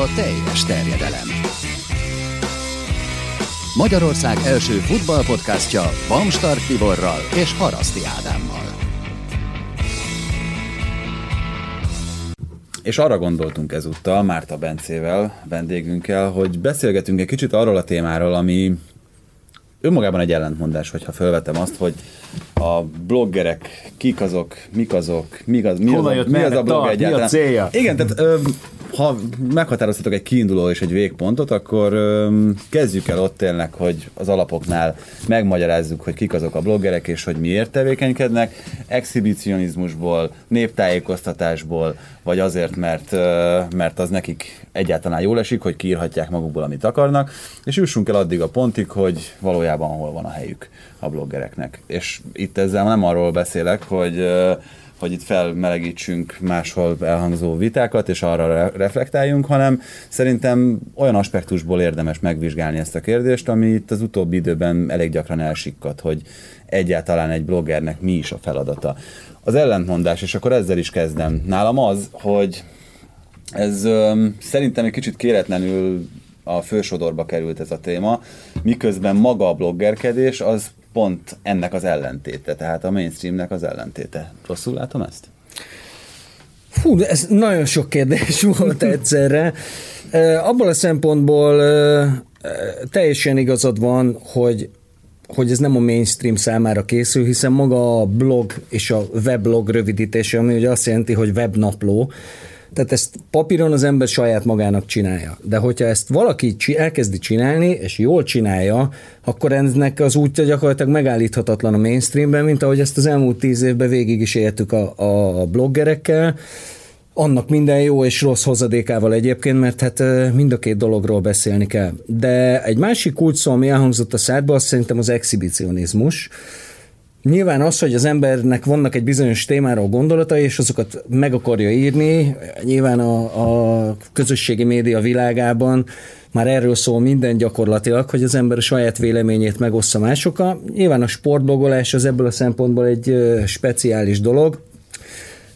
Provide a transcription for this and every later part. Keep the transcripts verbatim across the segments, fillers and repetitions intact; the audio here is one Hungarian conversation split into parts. a teljes terjedelem. Magyarország első futballpodcastja Bamstark Tiborral és Haraszti Ádámmal. És arra gondoltunk ezúttal Márta Bencével, vendégünkkel, hogy beszélgetünk egy kicsit arról a témáról, ami önmagában egy ellentmondás, hogyha felvetem azt, hogy a bloggerek, kik azok, mik azok, mi az, mi az, a, mi az a blog egyáltalán. Mi a célja? Igen, tehát ö, ha meghatároztatok egy kiinduló és egy végpontot, akkor ö, kezdjük el ott tényleg, hogy az alapoknál megmagyarázzuk, hogy kik azok a bloggerek, és hogy miért tevékenykednek. Exhibicionizmusból, néptájékoztatásból, vagy azért, mert, ö, mert az nekik egyáltalán jól esik, hogy kiírhatják magukból, amit akarnak, és jussunk el addig a pontig, hogy valójában hol van a helyük a bloggereknek. És itt ezzel nem arról beszélek, hogy, hogy itt felmelegítsünk máshol elhangzó vitákat, és arra reflektáljunk, hanem szerintem olyan aspektusból érdemes megvizsgálni ezt a kérdést, ami itt az utóbbi időben elég gyakran elsikkadt, hogy egyáltalán egy bloggernek mi is a feladata. Az ellentmondás, és akkor ezzel is kezdem. Nálam az, hogy ez szerintem egy kicsit kéretlenül a fősodorba került ez a téma, miközben maga a bloggerkedés az pont ennek az ellentéte, tehát a mainstreamnek az ellentéte. Rosszul látom ezt? Fú, ez nagyon sok kérdés volt egyszerre. E, abból a szempontból e, teljesen igazad van, hogy, hogy ez nem a mainstream számára készül, hiszen maga a blog és a weblog rövidítése, ami ugye azt jelenti, hogy webnapló, tehát ezt papíron az ember saját magának csinálja. De hogyha ezt valaki elkezdi csinálni, és jól csinálja, akkor ennek az útja gyakorlatilag megállíthatatlan a mainstreamben, mint ahogy ezt az elmúlt tíz évben végig is éltük a, a bloggerekkel. Annak minden jó és rossz hozadékával egyébként, mert hát mind a két dologról beszélni kell. De egy másik kulcsszó, ami elhangzott a szádba, az szerintem az exhibicionizmus. Nyilván az, hogy az embernek vannak egy bizonyos témáról gondolatai, és azokat meg akarja írni, nyilván a, a közösségi média világában már erről szól minden gyakorlatilag, hogy az ember a saját véleményét megossza másokkal. Nyilván a sportblogolás az ebből a szempontból egy speciális dolog,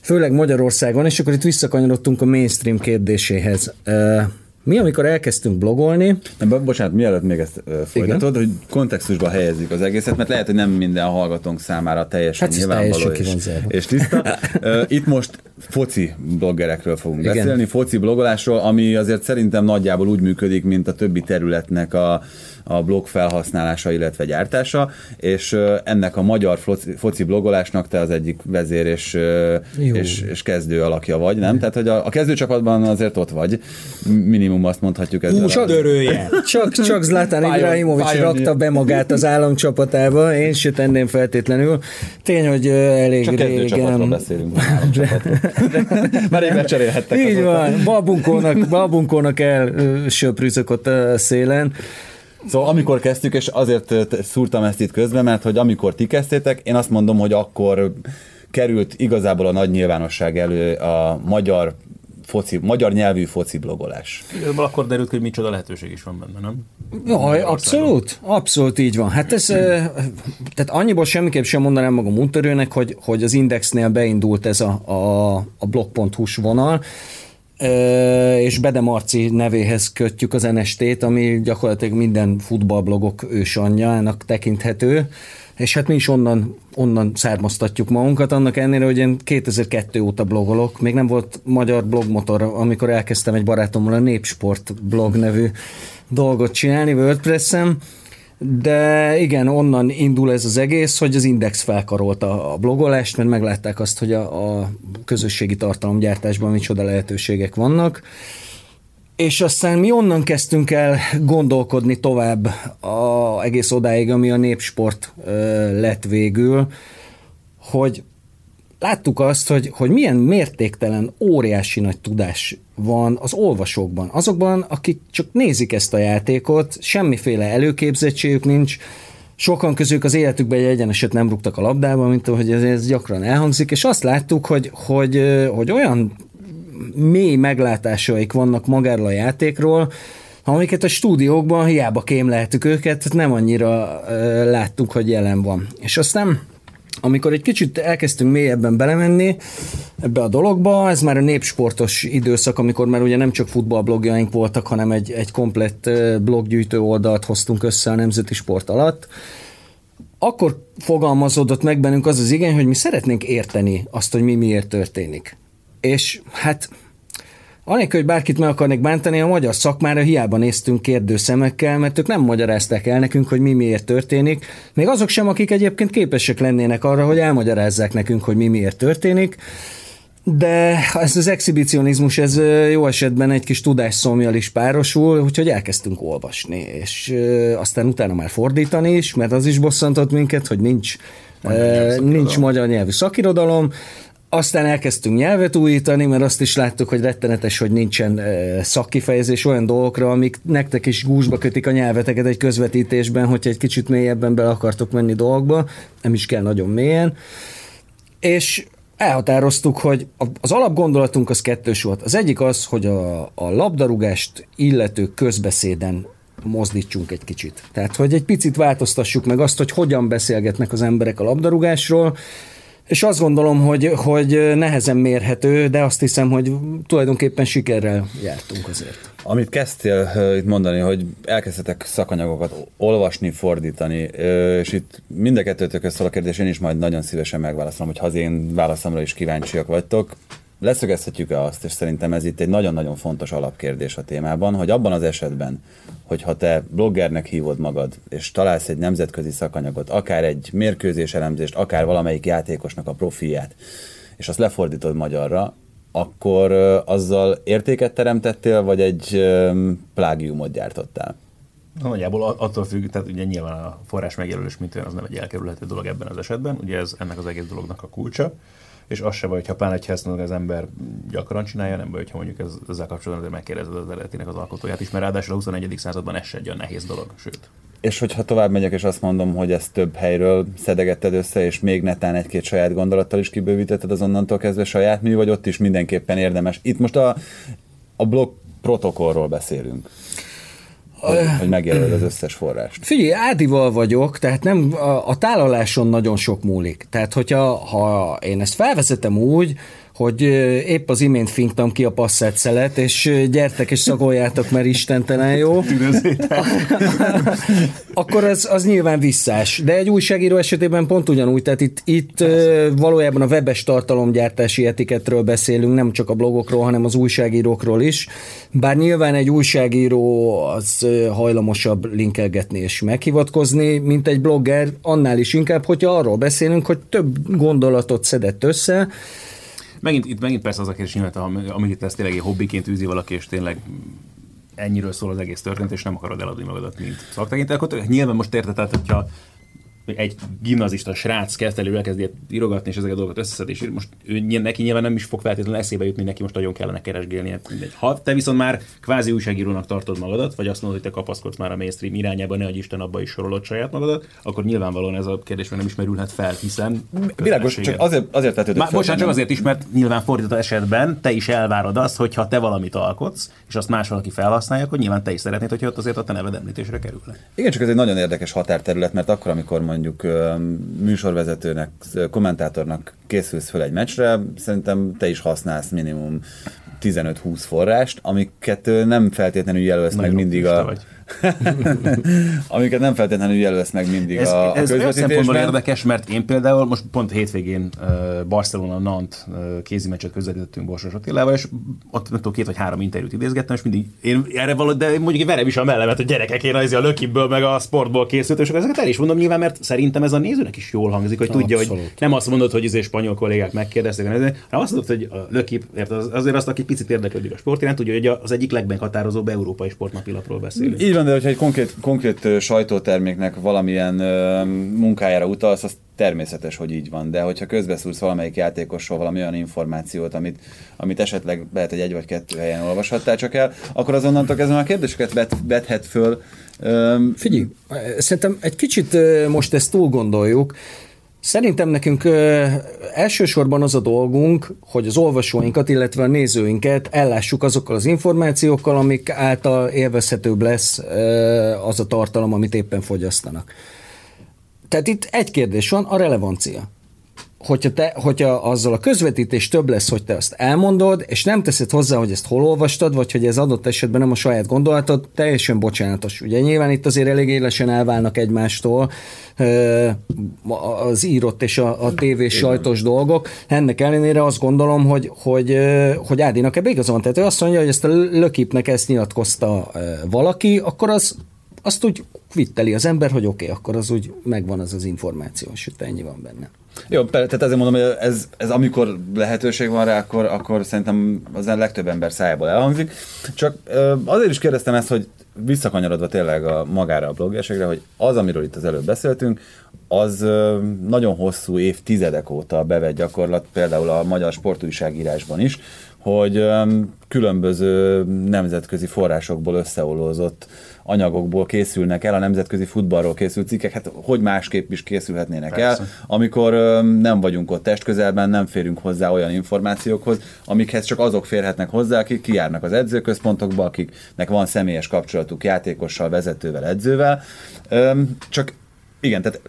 főleg Magyarországon, és akkor itt visszakanyarodtunk a mainstream kérdéséhez. Mi, amikor elkezdtünk blogolni... Nem, bocsánat, mielőtt még ezt folytatod, hogy kontextusba helyezzük az egészet, mert lehet, hogy nem minden hallgatónk számára teljesen hát nyilvánvaló és, és tiszta. Itt most foci bloggerekről fogunk Igen. beszélni, foci blogolásról, ami azért szerintem nagyjából úgy működik, mint a többi területnek a, a blog felhasználása, illetve gyártása, és ennek a magyar foci, foci blogolásnak te az egyik vezér és, és, és kezdő alakja vagy, nem? Tehát, hogy a, a kezdőcsapatban azért ott vagy, minimum azt mondhatjuk ezzel. Hús a dörője. Csak, csak Zlatán Ibrahimović rakta be magát az államcsapatába, én se tenném feltétlenül. Tény, hogy elég csak régen... Csak kezdőcsapatról beszélünk. Már éve cserélhettek. Így azóta. Van, babunkónak, babunkónak elsöprűzök ott a szélen. Szóval amikor kezdtük, és azért szúrtam ezt itt közben, mert hogy amikor ti kezdtétek, én azt mondom, hogy akkor került igazából a nagy nyilvánosság elő a magyar Foci, magyar nyelvű foci blogolás. Igazából akkor derült, hogy micsoda lehetőség is van benne, nem? Jaj, abszolút, abszolút így van. Hát ez, tehát annyiból semmiképp sem mondanám magam úttörőnek, hogy, hogy az Indexnél beindult ez a, a, a blog.hu-s vonal, és Bede Marci nevéhez kötjük az en es té-t, ami gyakorlatilag minden futballblogok ősanyjának tekinthető, és hát mi is onnan, onnan származtatjuk magunkat, annak ellenére, hogy én kétezer-kettő óta blogolok, még nem volt magyar blogmotor, amikor elkezdtem egy barátommal a Népsport blog nevű dolgot csinálni WordPress-en, de igen, onnan indul ez az egész, hogy az Index felkarolta a blogolást, mert meglátták azt, hogy a, a közösségi tartalomgyártásban micsoda lehetőségek vannak, és aztán mi onnan kezdtünk el gondolkodni tovább a, egész odáig, ami a Népsport ö, lett végül, hogy láttuk azt, hogy, hogy milyen mértéktelen, óriási nagy tudás van az olvasókban. Azokban, akik csak nézik ezt a játékot, semmiféle előképzettségük nincs, sokan közük az életükben egy egyeneset nem rúgtak a labdába, mint ahogy ez, ez gyakran elhangzik, és azt láttuk, hogy, hogy, hogy, hogy olyan mély meglátásaik vannak magáról a játékról, amiket a stúdiókban hiába kémleltük őket, nem annyira ö, láttuk, hogy jelen van. És aztán Amikor egy kicsit elkezdtünk mélyebben belemenni ebbe a dologba, ez már a népsportos időszak, amikor már ugye nem csak futballblogjaink voltak, hanem egy, egy komplett bloggyűjtő oldalt hoztunk össze a Nemzeti Sport alatt. Akkor fogalmazódott meg bennünk az az igény, hogy mi szeretnénk érteni azt, hogy mi miért történik. És hát anélkül, hogy bárkit meg akarnék bántani, a magyar szakmára hiába néztünk kérdő szemekkel, mert ők nem magyarázták el nekünk, hogy mi miért történik. Még azok sem, akik egyébként képesek lennének arra, hogy elmagyarázzák nekünk, hogy mi miért történik. De ez az exhibicionizmus, ez jó esetben egy kis tudásszomjal is párosul, úgyhogy elkezdtünk olvasni, és aztán utána már fordítani is, mert az is bosszantott minket, hogy nincs magyar, nincs magyar nyelvű szakirodalom. Aztán elkezdtünk nyelvet újítani, mert azt is láttuk, hogy rettenetes, hogy nincsen szakkifejezés olyan dolgokra, amik nektek is gúzsba kötik a nyelveteket egy közvetítésben, hogyha egy kicsit mélyebben bele akartok menni dolgokba, nem is kell nagyon mélyen. És elhatároztuk, hogy az alapgondolatunk az kettős volt. Az egyik az, hogy a, a labdarúgást illető közbeszéden mozdítsunk egy kicsit. Tehát, hogy egy picit változtassuk meg azt, hogy hogyan beszélgetnek az emberek a labdarúgásról, és azt gondolom, hogy, hogy nehezen mérhető, de azt hiszem, hogy tulajdonképpen sikerrel jártunk azért. Amit kezdtél itt mondani, hogy elkezdtetek szakanyagokat olvasni, fordítani, és itt mind a kettőtök szól a kérdés, én is majd nagyon szívesen megválaszolom, hogyha az én válaszomra is kíváncsiak vagytok. Leszögezhetjük-e azt, és szerintem ez itt egy nagyon-nagyon fontos alapkérdés a témában, hogy abban az esetben, hogyha te bloggernek hívod magad, és találsz egy nemzetközi szakanyagot, akár egy mérkőzés elemzést, akár valamelyik játékosnak a profilját, és azt lefordítod magyarra, akkor azzal értéket teremtettél, vagy egy plágiumot gyártottál? Nagyjából attól függ, tehát ugye nyilván a forrás megjelölés, mint olyan, az nem egy elkerülhető dolog ebben az esetben, ugye ez ennek az egész dolognak a kulcsa. És az se baj, hogyha pláne, hogyha ezt az ember gyakran csinálja, nem baj, hogyha mondjuk ez, ezzel kapcsolatban megkérdezed az eredetének az alkotóját is, mert ráadásul a huszonegyedik században ez se egy olyan nehéz dolog, sőt. És hogyha tovább megyek, és azt mondom, hogy ezt több helyről szedegetted össze, és még netán egy-két saját gondolattal is kibővítetted, az onnantól kezdve saját mű, vagy ott is mindenképpen érdemes. Itt most a, a blog protokollról beszélünk. Hogy, hogy megjelöld az összes forrást. Figyelj, Ádival vagyok, tehát nem, a, a tálaláson nagyon sok múlik. Tehát, hogyha ha én ezt felvezetem úgy, hogy épp az imént fintam ki a passzát szelet, és gyertek és szagoljátok, mert istentelen jó. Akkor az, az nyilván visszás. De egy újságíró esetében pont ugyanúgy, tehát itt, itt valójában a webes tartalomgyártási etikettről beszélünk, nem csak a blogokról, hanem az újságírókról is. Bár nyilván egy újságíró az hajlamosabb linkelgetni és meghivatkozni, mint egy blogger, annál is inkább, hogyha arról beszélünk, hogy több gondolatot szedett össze. Megint, itt megint persze az a kérdés nyilván, amíg ezt tényleg egy hobbiként űzi valaki, és tényleg ennyiről szól az egész történet, és nem akarod eladni magadat, mint szaktekintet, akkor nyilván most érted, tehát hogyha egy gimnazista srác kezd elő, elkezdi írogatni, és ezeket a dolgokat összeszed, és most ő, neki nyilván nem is fog feltétlenül eszébe jutni, neki most nagyon kellene keresgélnie. Mindegy. Ha te viszont már kvázi újságírónak tartod magadat, vagy azt mondod, hogy te kapaszkodsz már a mainstream irányába, nehogy Isten abba is sorolod saját magadat, akkor nyilvánvalóan ez a kérdés már nem is merülhet fel, hiszen... Világos, csak azért, azért tetődött fel. Bocsánat, csak azért is, mert nyilván fordított esetben te is elvárod azt, hogy ha te valamit alkotsz, és azt más valaki felhasználja, akkor nyilván te is szeretnéd, hogy ott azért a te neved említésre kerülne. Igen, csak ez egy nagyon érdekes határterület, mert akkor, amikor mondjuk műsorvezetőnek, kommentátornak készülsz föl egy meccsre, szerintem te is használsz minimum tizenöt-húsz forrást, amiket nem feltétlenül jelölsz meg mindig a... amiket nem feltétlenül jelölsz meg mindig ez, a Ez olyan szempontból érdekes, mert én például most pont hétvégén Barcelona-Nant kézimeccset közvetítettünk Borsos Attilával, és ott nem tudom, két vagy három interjút idézgettem, és mindig én erre való, de mondjuk verem is a mellemet, hogy gyerekek, én az a lökibből, meg a sportból készült, és ezeket el is mondom nyilván, mert szerintem ez a nézőnek is jól hangzik, hogy tudja, Abszolút. Hogy nem azt mondod, hogy izé spanyol kollégák megkérdezték, hanem azt mondod, hogy a lökib, azért azt, aki picit érdeklődik a sport iránt, tudja, hogy az egyik legmeghatározóbb európai sportnapilapról beszélünk. Így van, de hogyha egy konkrét, konkrét sajtóterméknek valamilyen ö, munkájára utalsz, az természetes, hogy így van, de hogyha közbeszúrsz valamelyik játékosról valami olyan információt, amit, amit esetleg lehet, hogy egy vagy kettő helyen olvashattál csak el, akkor azonnantól kezdve a kérdéseket bet, bethet föl. Ö, Figyelj, szerintem egy kicsit most ezt túl gondoljuk. Szerintem nekünk ö, elsősorban az a dolgunk, hogy az olvasóinkat, illetve a nézőinket ellássuk azokkal az információkkal, amik által élvezhetőbb lesz ö, az a tartalom, amit éppen fogyasztanak. Tehát itt egy kérdés van, a relevancia. hogyha, te, hogyha azzal a közvetítés több lesz, hogy te azt elmondod, és nem teszed hozzá, hogy ezt hol olvastad, vagy hogy ez adott esetben nem a saját gondolatod, teljesen bocsánatos. Ugye nyilván itt azért elég élesen elválnak egymástól az írott és a, a tévés sajtos dolgok. Ennek ellenére azt gondolom, hogy, hogy, hogy Ádinak ebbe igazán. Tehát ő azt mondja, hogy ezt a lökipnek ezt nyilatkozta valaki, akkor az azt úgy vitteli az ember, hogy oké, okay, akkor az úgy megvan az az információ, sőt, ennyi van benne. Jó, tehát azért mondom, hogy ez, ez amikor lehetőség van rá, akkor, akkor szerintem az a legtöbb ember szájából elhangzik. Csak azért is kérdeztem ezt, hogy visszakanyarodva tényleg a magára a bloggerségre, hogy az, amiről itt az előbb beszéltünk, az nagyon hosszú évtizedek óta bevett gyakorlat, például a magyar sportújságírásban is, hogy különböző nemzetközi forrásokból összeolózott anyagokból készülnek el, a nemzetközi futballról készült cikkek, hát hogy másképp is készülhetnének Persze. el, amikor nem vagyunk ott testközelben, nem férünk hozzá olyan információkhoz, amikhez csak azok férhetnek hozzá, akik kijárnak az edzőközpontokba, akiknek van személyes kapcsolatuk játékossal, vezetővel, edzővel. Csak igen, tehát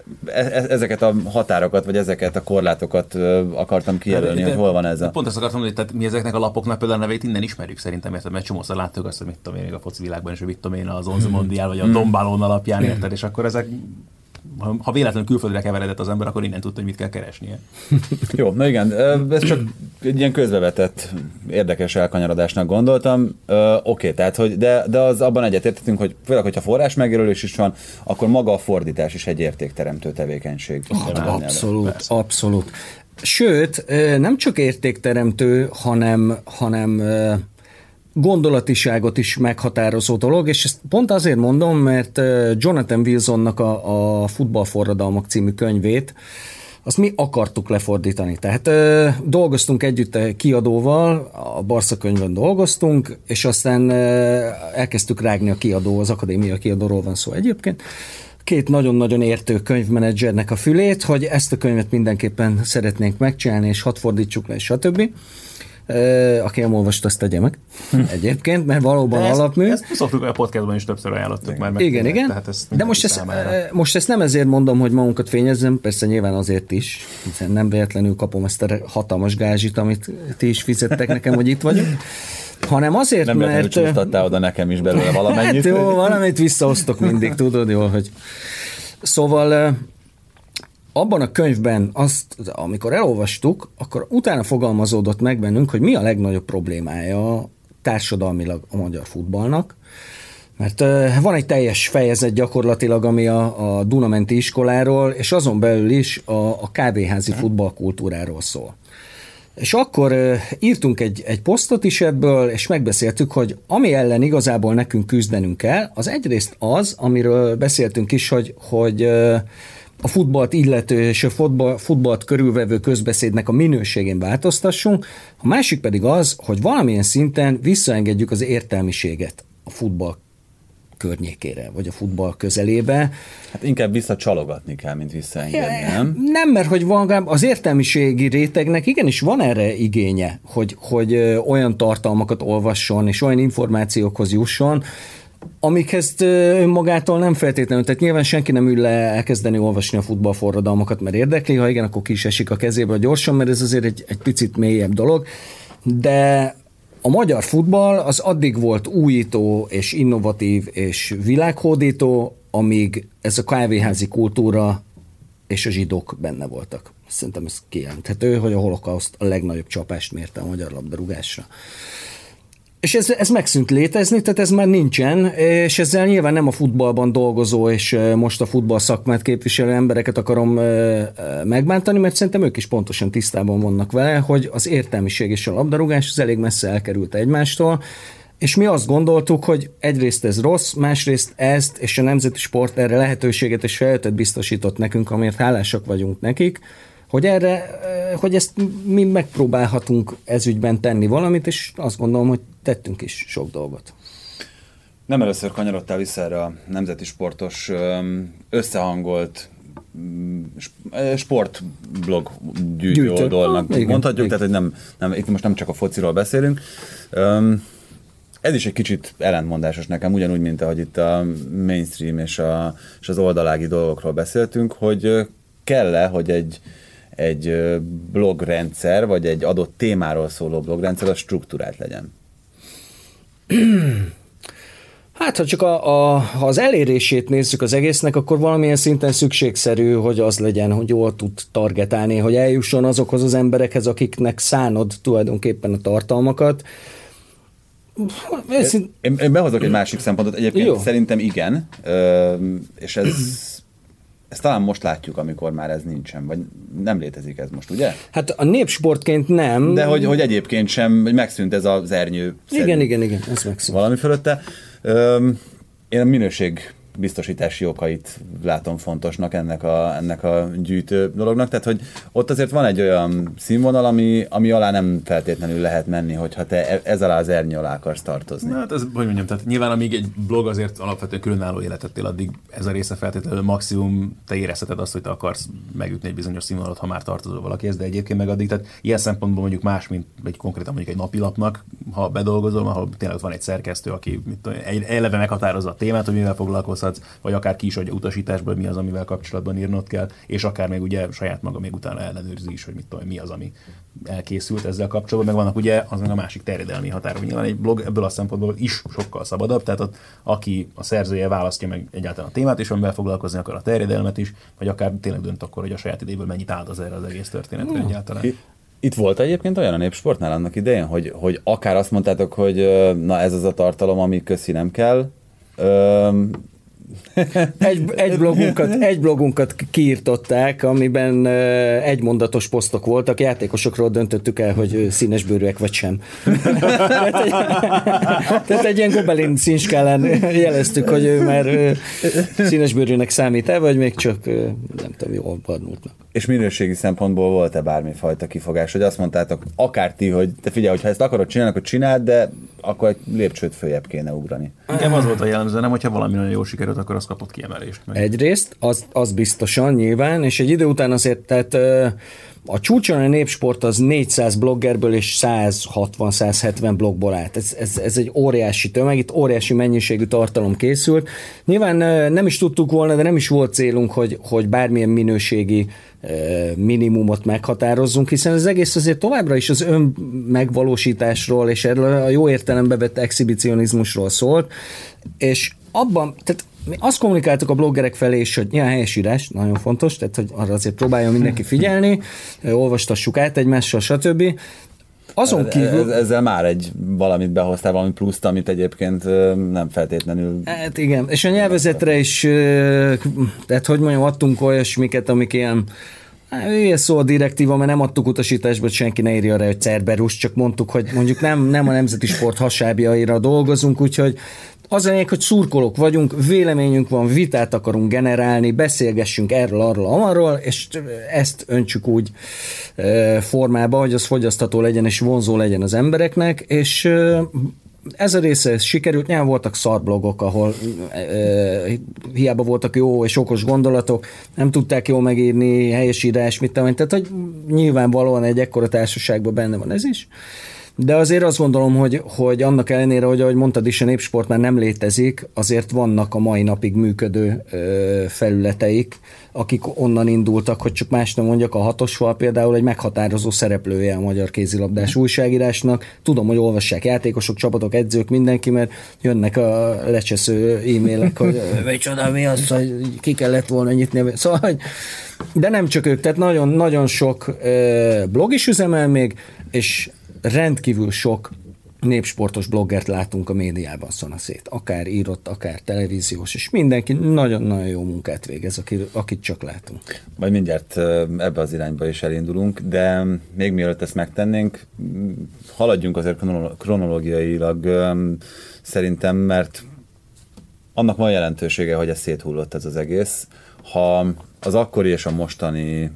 ezeket a határokat, vagy ezeket a korlátokat akartam kijelölni, de, hogy hol van ez a... Pont ezt akartam, hogy tehát mi ezeknek a lapoknak például a nevét innen ismerjük szerintem, érted, mert csomószor láttuk azt, hogy mit tudom én még a foci világban, és hogy mit tudom én az Onze Mondiál, vagy a Dombalón alapján, érted, és akkor ezek... Ha véletlenül külföldre keveredett az ember, akkor innen tudta, hogy mit kell keresnie. Jó, na igen, ez csak egy ilyen közbevetett érdekes elkanyarodásnak gondoltam. Oké, okay, tehát, hogy de, de az abban egyetértettünk, hogy főleg, hogyha forrás megjelölés is van, akkor maga a fordítás is egy értékteremtő tevékenység. Oh, abszolút, előtt, abszolút. Sőt, nem csak értékteremtő, hanem... hanem gondolatiságot is meghatározó dolog, és ezt pont azért mondom, mert Jonathan Wilsonnak a, a Futballforradalmak című könyvét, azt mi akartuk lefordítani. Tehát ö, dolgoztunk együtt a kiadóval, a Barca könyvön dolgoztunk, és aztán ö, elkezdtük rágni a kiadó, az Akadémia Kiadóról van szó egyébként, két nagyon-nagyon értő könyvmenedzsernek a fülét, hogy ezt a könyvet mindenképpen szeretnénk megcsinálni, és hadd fordítsuk le, és stb. Aki nem olvasta, azt tegye meg egyébként, mert valóban de alapmű. Ezt, ezt szoktuk, a podcastban is többször ajánlottuk igen. már meg. Igen, igen, tehát ezt de most ezt, most ezt nem ezért mondom, hogy magunkat fényezzem, persze nyilván azért is, hiszen nem véletlenül kapom ezt a hatalmas gázsit, amit ti is fizettek nekem, hogy itt vagyok, hanem azért, nem mert... Nem csúsztattál oda nekem is belőle valamennyit. Hát jó, valamit visszaosztok mindig, tudod jól, hogy... Szóval... Abban a könyvben, azt, amikor elolvastuk, akkor utána fogalmazódott meg bennünk, hogy mi a legnagyobb problémája társadalmilag a magyar futballnak, mert van egy teljes fejezet gyakorlatilag, ami a, a Dunamenti iskoláról, és azon belül is a, a kávéházi futballkultúráról szól. És akkor írtunk egy, egy posztot is ebből, és megbeszéltük, hogy ami ellen igazából nekünk küzdenünk kell, az egyrészt az, amiről beszéltünk is, hogy, hogy a futballt illető és a futball, futballt körülvevő közbeszédnek a minőségén változtassunk, a másik pedig az, hogy valamilyen szinten visszaengedjük az értelmiséget a futball környékére, vagy a futball közelébe. Hát inkább visszacsalogatni kell, mint visszaengedni, ja, nem? Nem, mert hogy van, az értelmiségi rétegnek igenis van erre igénye, hogy, hogy olyan tartalmakat olvasson, és olyan információkhoz jusson, amikhez magától nem feltétlenül, tehát nyilván senki nem ül le elkezdeni olvasni a futballforradalmakat, mert érdekli, ha igen, akkor ki is esik a kezéből gyorsan, mert ez azért egy, egy picit mélyebb dolog, de a magyar futball az addig volt újító és innovatív és világhódító, amíg ez a kávéházi kultúra és a zsidók benne voltak. Szerintem ez kijelenthető, hogy a holokauszt a legnagyobb csapást mérte a magyar labdarúgásra. És ez, ez megszűnt létezni, tehát ez már nincsen, és ezzel nyilván nem a futballban dolgozó, és most a futball szakmát képviselő embereket akarom megbántani, mert szerintem ők is pontosan tisztában vannak vele, hogy az értelmiség és a labdarúgás az elég messze elkerült egymástól, és mi azt gondoltuk, hogy egyrészt ez rossz, másrészt ezt, és a Nemzeti Sport erre lehetőséget és felületet biztosított nekünk, amiért hálásak vagyunk nekik, hogy erre, hogy ezt mi megpróbálhatunk ezügyben tenni valamit, és azt gondolom, hogy tettünk is sok dolgot. Nem először kanyarodtál vissza erre a nemzeti sportos összehangolt sportblog gyűjtő oldalnak mondhatjuk, igen. Tehát hogy nem, nem, itt most nem csak a fociról beszélünk. Ez is egy kicsit ellentmondásos nekem, ugyanúgy, mint ahogy itt a mainstream és, a, és az oldalági dolgokról beszéltünk, hogy kell-e, hogy egy egy blogrendszer, vagy egy adott témáról szóló blogrendszer, az struktúrált legyen? Hát, ha csak a, a, ha az elérését nézzük az egésznek, akkor valamilyen szinten szükségszerű, hogy az legyen, hogy jól tud targetálni, hogy eljusson azokhoz az emberekhez, akiknek szánod tulajdonképpen a tartalmakat. Én, én behozok egy másik szempontot, egyébként jó. Szerintem igen, és ez, ez talán most látjuk, amikor már ez nincsen, vagy nem létezik ez most, ugye? Hát a népsportként nem. De hogy, hogy egyébként sem, hogy megszűnt ez az ernyő. Igen, igen, igen, ez megszűnt. Valami fölötte. Én a minőség biztosítási okait látom fontosnak ennek a, ennek a gyűjtő dolognak, tehát hogy ott azért van egy olyan színvonal, ami, ami alá nem feltétlenül lehet menni, hogyha te ez alá az ernyő alá akarsz tartozni. Na, hát ez, hogy mondjam, tehát nyilván amíg egy blog azért alapvetően különálló életet él, addig ez a része feltétlenül maximum te érezheted azt, hogy te akarsz megütni egy bizonyos színvonalat, ha már tartozol valakihez, de egyébként meg addig, tehát ilyen szempontból mondjuk más, mint egy konkrétan mondjuk egy napilapnak, ha bedolgozol, ahol tényleg ott van egy szerkesztő, aki eleve meghatározza a témát, hogy mivel foglalkozol, vagy akár ki is adja utasításból, mi az, amivel kapcsolatban írnod kell, és akár még ugye saját maga még utána ellenőrzi is, hogy mit tudom, mi az, ami elkészült ezzel kapcsolatban, meg vannak ugye azon a másik terjedelmi határa. Nyilván egy blog ebből a szempontból is sokkal szabadabb, tehát ott, aki a szerzője választja meg egyáltalán a témát, és amivel foglalkozni akar, a terjedelmet is, vagy akár tényleg dönt akkor, hogy a saját idéből mennyit áld az erre az egész történetre hmm. egyáltalán. Itt volt egyébként olyan a Népsportnál annak idején, hogy, hogy akár azt mondtátok, hogy na ez az a tartalom, ami köszi nem kell. Öm, Egy, egy, blogunkat, egy blogunkat kiirtották, amiben egymondatos posztok voltak, játékosokról döntöttük el, hogy színesbőrűek vagy sem. tehát, egy, tehát egy ilyen gobelin színskálán jeleztük, hogy ő már színesbőrűnek számít el, vagy még csak nem tudom, jól barnultnak. És minőségi szempontból volt-e bármifajta kifogás, hogy azt mondtátok akár ti, hogy te figyelj, hogyha ezt akarod csinálni, akkor csináld, de akkor egy lépcsőt följebb kéne ugrani. Nekem az volt a jellemző, nem, hogyha valami nagyon jó sikerült, akkor az kapott kiemelést. Meg. Egyrészt, az, az biztosan nyilván, és egy idő után azért, tehát a csúcson a Népsport az négyszáz bloggerből és száz hatvan száz hetven blogból állt. Ez, ez, ez egy óriási tömeg, itt óriási mennyiségű tartalom készült. Nyilván nem is tudtuk volna, de nem is volt célunk, hogy, hogy bármilyen minőségi minimumot meghatározzunk, hiszen az egész azért továbbra is az ön megvalósításról és a jó értelembe vett exhibicionizmusról szólt, és abban, tehát mi azt kommunikáltuk a bloggerek felé is, hogy ilyen helyesírás, nagyon fontos, tehát hogy arra azért próbáljon mindenki figyelni, olvastassuk át egymással, stb. Azon kívül... Ezzel már egy valamit behoztál, valami pluszt, amit egyébként nem feltétlenül... Hát igen, és a nyelvezetre is, tehát hogy mondjam, adtunk olyasmiket, amik ilyen, ilyen szó a direktíva, mert nem adtuk utasításba, senki ne írja rá, hogy Cerberus, csak mondtuk, hogy mondjuk nem, nem a Nemzeti Sport hasábjaira dolgozunk, úgyhogy az a lényeg, hogy szurkolók vagyunk, véleményünk van, vitát akarunk generálni, beszélgessünk erről, arról, amarról, és ezt öntsük úgy e, formába, hogy az fogyasztható legyen és vonzó legyen az embereknek, és e, ez a része ez sikerült, nyilván voltak szarblogok, ahol e, e, hiába voltak jó és okos gondolatok, nem tudták jól megírni, helyesírás, mit tudom, tehát hogy nyilvánvalóan egy ekkora társaságban benne van ez is. De azért azt gondolom, hogy, hogy annak ellenére, hogy ahogy mondtad is, a Népsport már nem létezik, azért vannak a mai napig működő ö, felületeik, akik onnan indultak, hogy csak más nem mondjak, a Hatosfal például egy meghatározó szereplője a magyar kézilabdás újságírásnak. Tudom, hogy olvassák játékosok, csapatok, edzők, mindenki, mert jönnek a lecsesző e-mailek, hogy micsoda, mi az, hogy ki kellett volna nyitni. Szóval, hogy... De nem csak ők, tehát nagyon, nagyon sok ö, blog is üzemel még, és rendkívül sok népsportos bloggert látunk a médiában szanaszét. Akár írott, akár televíziós, és mindenki nagyon-nagyon jó munkát végez, akit csak látunk. Majd mindjárt ebbe az irányba is elindulunk, de még mielőtt ezt megtennénk, haladjunk azért kronológiailag szerintem, mert annak van jelentősége, hogy ez széthullott ez az egész. Ha az akkori és a mostani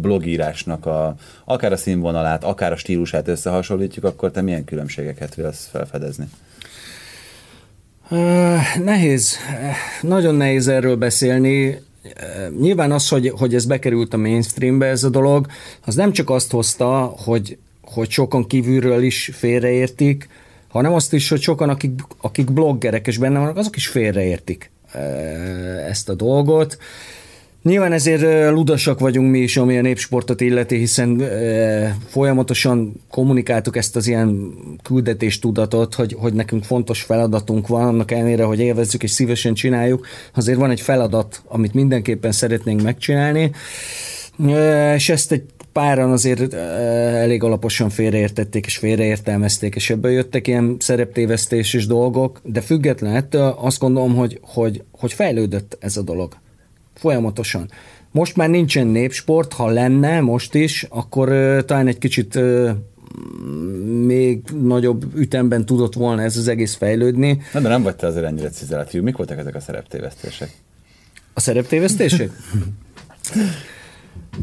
blogírásnak a, akár a színvonalát, akár a stílusát összehasonlítjuk, akkor te milyen különbségeket vélsz felfedezni? Nehéz. Nagyon nehéz erről beszélni. Nyilván az, hogy, hogy ez bekerült a mainstreambe ez a dolog, az nem csak azt hozta, hogy, hogy sokan kívülről is félreértik, hanem azt is, hogy sokan, akik, akik bloggerek és benne vannak, azok is félreértik ezt a dolgot. Nyilván ezért ludasak vagyunk mi is, ami a Népsportot illeti, hiszen e, folyamatosan kommunikáltuk ezt az ilyen küldetéstudatot, hogy, hogy nekünk fontos feladatunk van, annak ellenére, hogy élvezzük és szívesen csináljuk. Azért van egy feladat, amit mindenképpen szeretnénk megcsinálni, e, és ezt egy páran azért elég alaposan félreértették és félreértelmezték, és ebből jöttek ilyen szereptévesztés és dolgok, de független ettől azt gondolom, hogy, hogy, hogy fejlődött ez a dolog. Folyamatosan. Most már nincsen Népsport, ha lenne most is, akkor uh, talán egy kicsit uh, még nagyobb ütemben tudott volna ez az egész fejlődni. Na, de nem vagy te azért ennyire cizeláció. Mik voltak ezek a szereptévesztések? A szereptévesztések?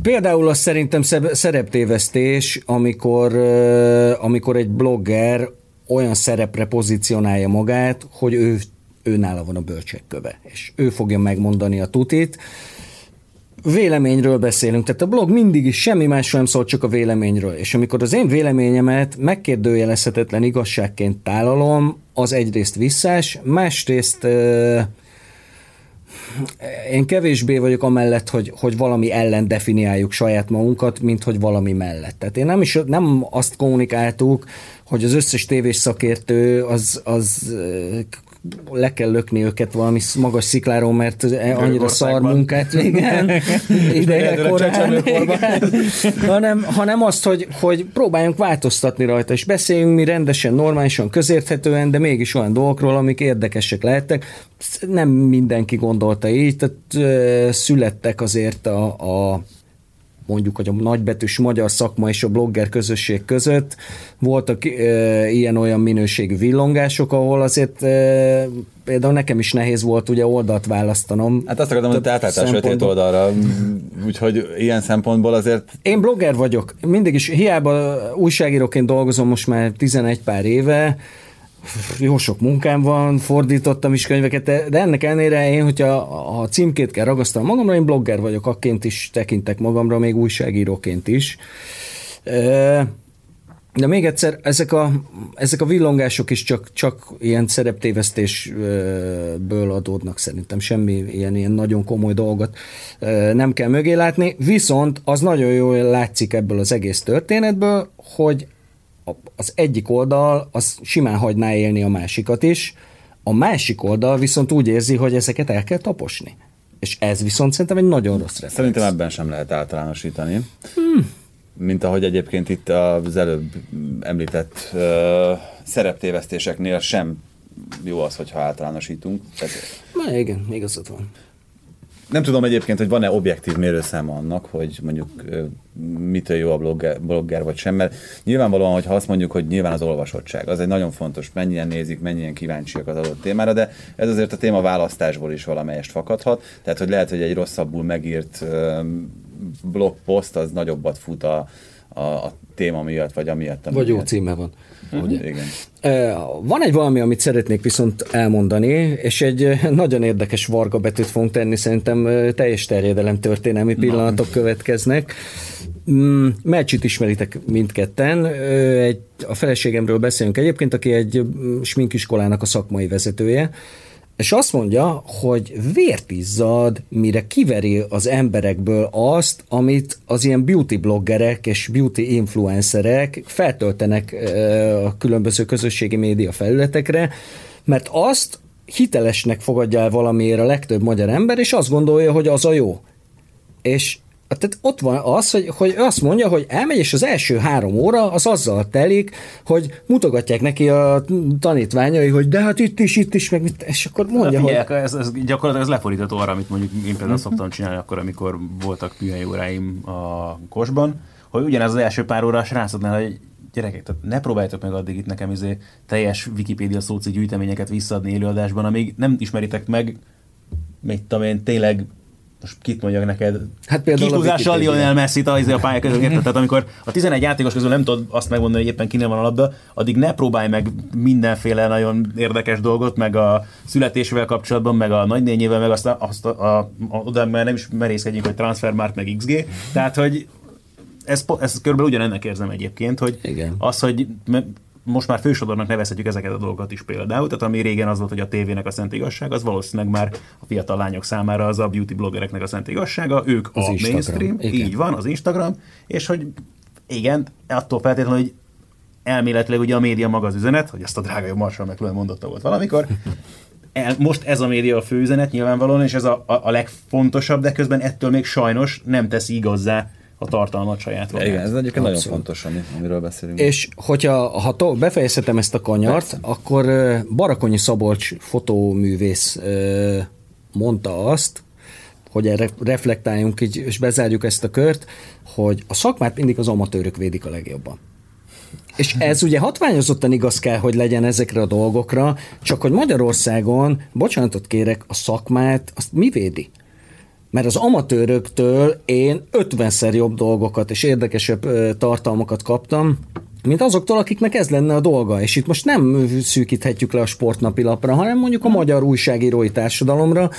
Például az szerintem szereptévesztés, amikor, uh, amikor egy blogger olyan szerepre pozícionálja magát, hogy ő ő nála van a bölcsekköve, és ő fogja megmondani a tutit. Véleményről beszélünk, tehát a blog mindig is semmi másról nem szól, csak a véleményről, és amikor az én véleményemet megkérdőjelezhetetlen igazságként tálalom, az egyrészt visszás, másrészt euh, én kevésbé vagyok amellett, hogy, hogy valami ellen definiáljuk saját magunkat, mint hogy valami mellett. Tehát én nem is nem azt kommunikáltuk, hogy az összes tévés szakértő az, az le kell lökni őket valami magas szikláról, mert annyira szar munkát idejekorán, hanem, hanem azt, hogy, hogy próbáljunk változtatni rajta, és beszéljünk mi rendesen, normálisan, közérthetően, de mégis olyan dolgokról, amik érdekesek lehettek. Nem mindenki gondolta így, tehát születtek azért a, a mondjuk, hogy a nagybetűs magyar szakma és a blogger közösség között voltak e, ilyen-olyan minőségű villongások, ahol azért e, például nekem is nehéz volt ugye oldalt választanom. Hát azt akarom, hogy te átálltál sötét oldalra, úgyhogy ilyen szempontból azért... Én blogger vagyok, mindig is, hiába újságíróként dolgozom most már tizenegy pár éve, jó sok munkám van, fordítottam is könyveket, de ennek ellenére én, hogyha a címkét kell ragasztanom magamra, én blogger vagyok, akként is tekintek magamra, még újságíróként is. De még egyszer, ezek a, ezek a villongások is csak, csak ilyen szereptévesztésből adódnak szerintem, semmi ilyen, ilyen nagyon komoly dolgot nem kell mögé látni, viszont az nagyon jól látszik ebből az egész történetből, hogy az egyik oldal az simán hagyná élni a másikat is, a másik oldal viszont úgy érzi, hogy ezeket el kell taposni. És ez viszont szerintem egy nagyon rossz reflex. Szerintem ebben sem lehet általánosítani. Hmm. Mint ahogy egyébként itt az előbb említett uh, szereptévesztéseknél sem jó az, hogyha általánosítunk. Tehát... Na igen, igazad van. Nem tudom egyébként, hogy van-e objektív mérőszáma annak, hogy mondjuk mitől jó a blogger, blogger vagy sem, mert nyilvánvalóan, hogyha azt mondjuk, hogy nyilván az olvasottság, az egy nagyon fontos, mennyien nézik, mennyien kíváncsiak az adott témára, de ez azért a téma választásból is valamelyest fakadhat, tehát hogy lehet, hogy egy rosszabbul megírt blogposzt az nagyobbat fut a, a, a téma miatt, vagy amiatt. Vagy jó címe van. Uh-huh. Igen. Van egy valami, amit szeretnék viszont elmondani, és egy nagyon érdekes varga betűt fogunk tenni, szerintem teljes terjedelem történelmi pillanatok Na. következnek. Melcsit ismeritek mindketten, egy, a feleségemről beszélünk egyébként, aki egy sminkiskolának a szakmai vezetője, és azt mondja, hogy vért izzad, mire kiveri az emberekből azt, amit az ilyen beauty bloggerek és beauty influencerek feltöltenek a különböző közösségi média felületekre, mert azt hitelesnek fogadja el valamiért a legtöbb magyar ember, és azt gondolja, hogy az a jó. És tehát ott van az, hogy, hogy azt mondja, hogy elmegy, és az első három óra az azzal telik, hogy mutogatják neki a tanítványai, hogy de hát itt is, itt is, meg mit, és akkor mondja, figyelj, hogy... Ez, ez gyakorlatilag ez lefordított arra, amit mondjuk én például szoktam csinálni akkor, amikor voltak műhely óráim a Kosban, hogy ugyanez az első pár óra a srácodnál, hogy gyerekek, tehát ne próbáljátok meg addig itt nekem izé teljes Wikipédia szóci gyűjteményeket visszaadni élőadásban, amíg nem ismeritek meg, mit tudom én, tényleg most kit mondjak neked? Hát például kihúzással Lionel Messit a, a pálya között, érted? Tehát amikor a tizenegy játékos közül nem tudod azt megmondani, hogy éppen kinél van a labda, addig ne próbálj meg mindenféle nagyon érdekes dolgot, meg a születésével kapcsolatban, meg a nagynényével, meg aztán azt a, a, oda már nem is merészkedjünk, hogy Transfermarkt, meg iksz gé. Tehát, hogy ez, ez körülbelül ugyanennek érzem egyébként, hogy Igen. az, hogy most már fősodornak nevezhetjük ezeket a dolgokat is például, tehát ami régen az volt, hogy a tévének a szent igazság, az valószínűleg már a fiatal lányok számára az a beauty bloggereknek a szent igazsága, ők az a Instagram. Mainstream, igen. Így van, az Instagram, és hogy igen, attól feltétlenül, hogy elméletileg ugye a média maga az üzenet, hogy ezt a drága jó Marshall McLuhan mondotta volt valamikor, el, most ez a média a fő üzenet nyilvánvalóan, és ez a, a, a legfontosabb, de közben ettől még sajnos nem teszi igazzá a tartalmat saját magát. Igen, ez egyébként nagyon fontos, ami, amiről beszélünk. És hogyha ha to, befejezhetem ezt a kanyart, persze. Akkor Barakonyi Szabolcs fotóművész mondta azt, hogy erre reflektáljunk így, és bezárjuk ezt a kört, hogy a szakmát mindig az amatőrök védik a legjobban. És ez ugye hatványozottan igaz kell, hogy legyen ezekre a dolgokra, csak hogy Magyarországon, bocsánatot kérek, a szakmát, azt mi védi? Mert az amatőröktől én ötvenszer jobb dolgokat és érdekesebb tartalmakat kaptam, mint azoktól, akiknek ez lenne a dolga. És itt most nem szűkíthetjük le a sportnapilapra, hanem mondjuk a magyar újságírói társadalomra,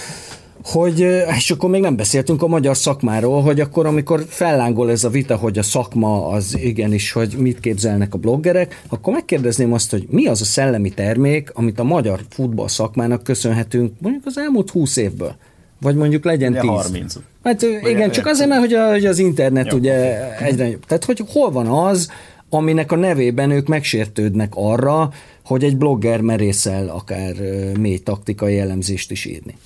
hogy, és akkor még nem beszéltünk a magyar szakmáról, hogy akkor, amikor fellángol ez a vita, hogy a szakma az igenis, hogy mit képzelnek a bloggerek, akkor megkérdezném azt, hogy mi az a szellemi termék, amit a magyar futball szakmának köszönhetünk mondjuk az elmúlt húsz évből. Vagy mondjuk legyen tíz. harminc. Hát igen, legyen, csak azért, mert hogy, a, hogy az internet jobb. Ugye egyre jobb. Tehát, hogy hol van az, aminek a nevében ők megsértődnek arra, hogy egy blogger merészel akár mély taktikai elemzést is írni.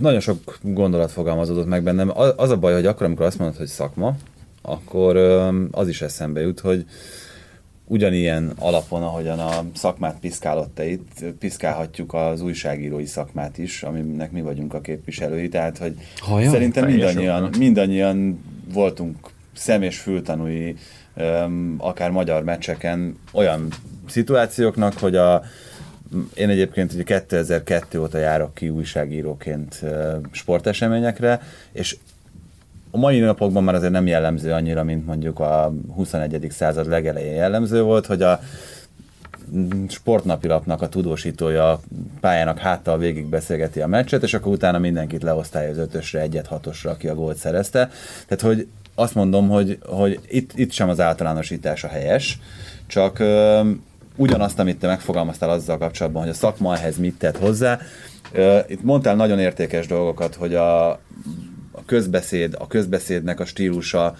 Nagyon sok gondolat fogalmazódott meg bennem. Az a baj, hogy akkor, amikor azt mondod, hogy szakma, akkor az is eszembe jut, hogy ugyanilyen alapon, ahogyan a szakmát piszkálott te itt, piszkálhatjuk az újságírói szakmát is, aminek mi vagyunk a képviselői, tehát hogy Hajjaj, szerintem mindannyian, mindannyian voltunk szem- és fültanúi akár magyar meccseken olyan szituációknak, hogy a én egyébként ugye kétezer-kettő óta járok ki újságíróként sporteseményekre, és a mai napokban már azért nem jellemző annyira, mint mondjuk a huszonegyedik század legelején jellemző volt, hogy a sportnapilapnak a tudósítója a pályának háttal végig beszélgeti a meccset, és akkor utána mindenkit leosztálja az ötösre, egyet, hatosra, aki a gólt szerezte. Tehát, hogy azt mondom, hogy, hogy itt, itt sem az általánosítás a helyes, csak ugyanazt, amit te megfogalmaztál azzal kapcsolatban, hogy a szakma ehhez mit tett hozzá. Itt mondtál nagyon értékes dolgokat, hogy a a közbeszéd, a közbeszédnek a stílusa,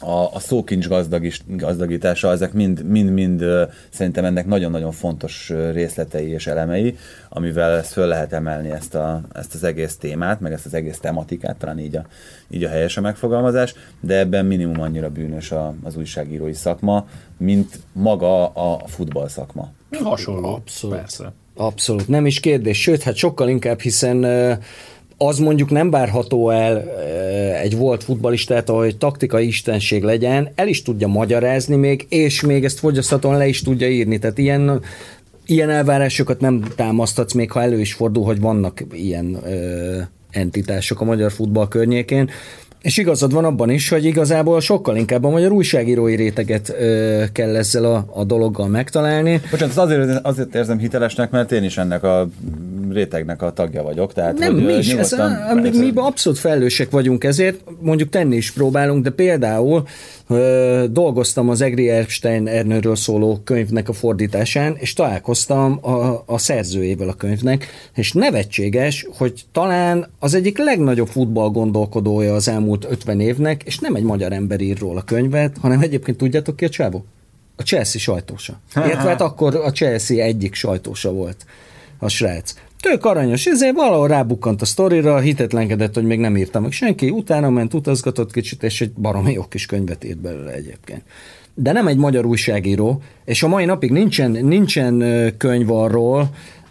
a, a szókincs gazdagis, gazdagítása, ezek mind-mind szerintem ennek nagyon-nagyon fontos részletei és elemei, amivel ezt föl lehet emelni ezt, a, ezt az egész témát, meg ezt az egész tematikát, talán így a, így a helyes a megfogalmazás, de ebben minimum annyira bűnös a, az újságírói szakma, mint maga a futball szakma. Hasonló, abszolút. Persze. Abszolút, nem is kérdés, sőt, hát sokkal inkább, hiszen az mondjuk nem várható el egy volt futballistát, hogy taktikai istenség legyen, el is tudja magyarázni még, és még ezt fogyasztatóan le is tudja írni. Tehát ilyen, ilyen elvárásokat nem támasztatsz, még ha elő is fordul, hogy vannak ilyen ö, entitások a magyar futball környékén. És igazad van abban is, hogy igazából sokkal inkább a magyar újságírói réteget ö, kell ezzel a, a dologgal megtalálni. Bocsánat, azért, azért érzem hitelesnek, mert én is ennek a rétegnek a tagja vagyok. Tehát, nem, hogy, mi is. Ez a, a, mi, mi abszolút felelősek vagyunk ezért, mondjuk tenni is próbálunk, de például ö, dolgoztam az egri Erbstein Ernőről szóló könyvnek a fordításán, és találkoztam a, a szerzőjével a könyvnek, és nevetséges, hogy talán az egyik legnagyobb futball gondolkodója az elmúlt ötven évnek, és nem egy magyar ember ír róla könyvet, hanem egyébként tudjátok ki a csávó? A Chelsea sajtósa. Értve hát akkor a Chelsea egyik sajtósa volt a srác. Tök aranyos, ezért valahol rábukkant a sztorira, hitetlenkedett, hogy még nem írtam meg senki, utána ment, utazgatott kicsit, és egy baromi jó kis könyvet írt belőle egyébként. De nem egy magyar újságíró, és a mai napig nincsen, nincsen könyv arról,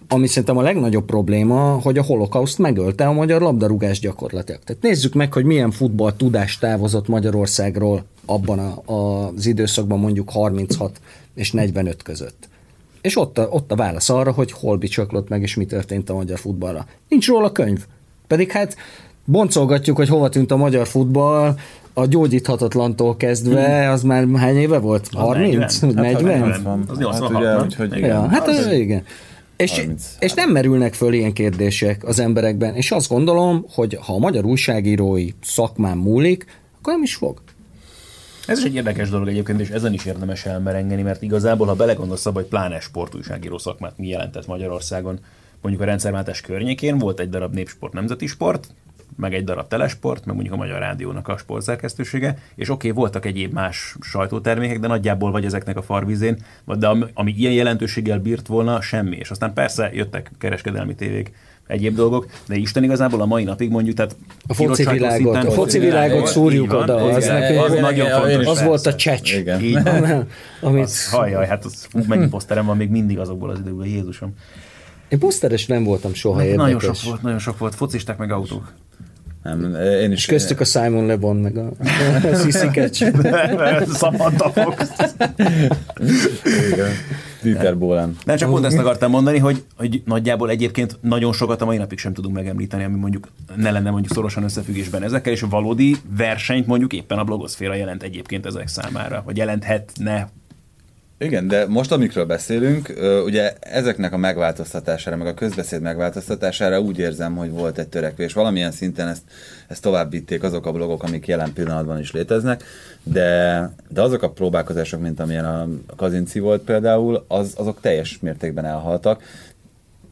ami szerintem a legnagyobb probléma, hogy a holokauszt megölte a magyar labdarúgás gyakorlatilag. Tehát nézzük meg, hogy milyen futball tudás távozott Magyarországról abban a, a, az időszakban mondjuk harminchat és negyvenöt között. És ott a, ott a válasz arra, hogy hol bicsaklott meg, és mi történt a magyar futballra. Nincs róla könyv. Pedig hát boncolgatjuk, hogy hova tűnt a magyar futball, a gyógyíthatatlantól kezdve, az már hány éve volt? harminc? negyven? Az nyolcvanhat, nem? Ja, hát az igen. És, és nem merülnek föl ilyen kérdések az emberekben, és azt gondolom, hogy ha a magyar újságírói szakmán múlik, akkor nem is fog. Ez is egy érdekes dolog egyébként, és ezen is érdemes elmerengeni, mert igazából, ha belegondolsz abba, hogy pláne sportújságíró szakmát mi jelentett Magyarországon, mondjuk a rendszerváltás környékén volt egy darab Népsport, Nemzeti Sport, meg egy darab Telesport, meg mondjuk a Magyar Rádiónak a sportszerkesztősége, és oké, okay, voltak egyéb más sajtótermékek, de nagyjából vagy ezeknek a farvizén, de ami, ami ilyen jelentőséggel bírt volna, semmi. És aztán persze jöttek kereskedelmi tévék, egyéb dolgok, de Isten igazából a mai napig mondjuk, tehát a foci világot, a foci világot szúrjuk oda, az nagyon fontos. Az volt a csecs. Amit hajjaj, hát mennyi poszterem van még mindig azokból az időből, Jézusom. Én poszteres nem voltam soha, érdekes. Nagyon sok volt, nagyon sok volt, focisták meg autók. Nem, én is és köztük a Simon Le Bon, meg a, a Sissy Catch. Samantha Fox. Igen. Dieter Bohlen. Nem, csak pont ezt akartam mondani, hogy, hogy nagyjából egyébként nagyon sokat a mai napig sem tudunk megemlíteni, ami mondjuk ne lenne mondjuk szorosan összefüggésben ezekkel, és valódi versenyt mondjuk éppen a blogoszféra jelent egyébként ezek számára, vagy jelenthetne. Igen, de most, amikről beszélünk, ugye ezeknek a megváltoztatására, meg a közbeszéd megváltoztatására úgy érzem, hogy volt egy törekvés. Valamilyen szinten ezt, ezt tovább vitték azok a blogok, amik jelen pillanatban is léteznek, de, de azok a próbálkozások, mint amilyen a Kazinczi volt például, az, azok teljes mértékben elhaltak.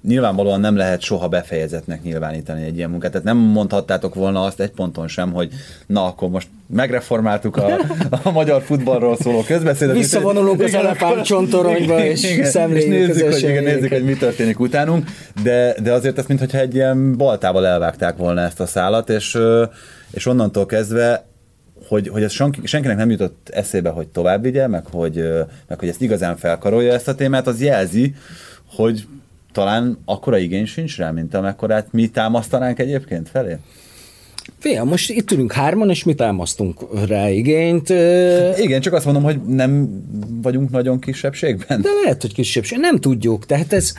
Nyilvánvalóan nem lehet soha befejezetnek nyilvánítani egy ilyen munkát. Tehát nem mondhattátok volna azt egy ponton sem, hogy na, akkor most megreformáltuk a, a magyar futballról szóló közbeszédet. Visszavonulunk az elefánt csontoronyba, és szemléljük az eseményeket. Nézzük, hogy mi történik utánunk, de, de azért ez, mintha egy ilyen baltával elvágták volna ezt a szálat, és, és onnantól kezdve Hogy, hogy ez senkinek nem jutott eszébe, hogy tovább vigye, meg hogy, meg hogy ezt igazán felkarolja ezt a témát, az jelzi, hogy talán akkora igény sincs rá, mint amekkorát mi támasztanánk egyébként felé? Fél, most itt ülünk hárman, és mi támasztunk rá igényt. Igen, csak azt mondom, hogy nem vagyunk nagyon kisebbségben. De lehet, hogy kisebbségben. Nem tudjuk. Tehát ez...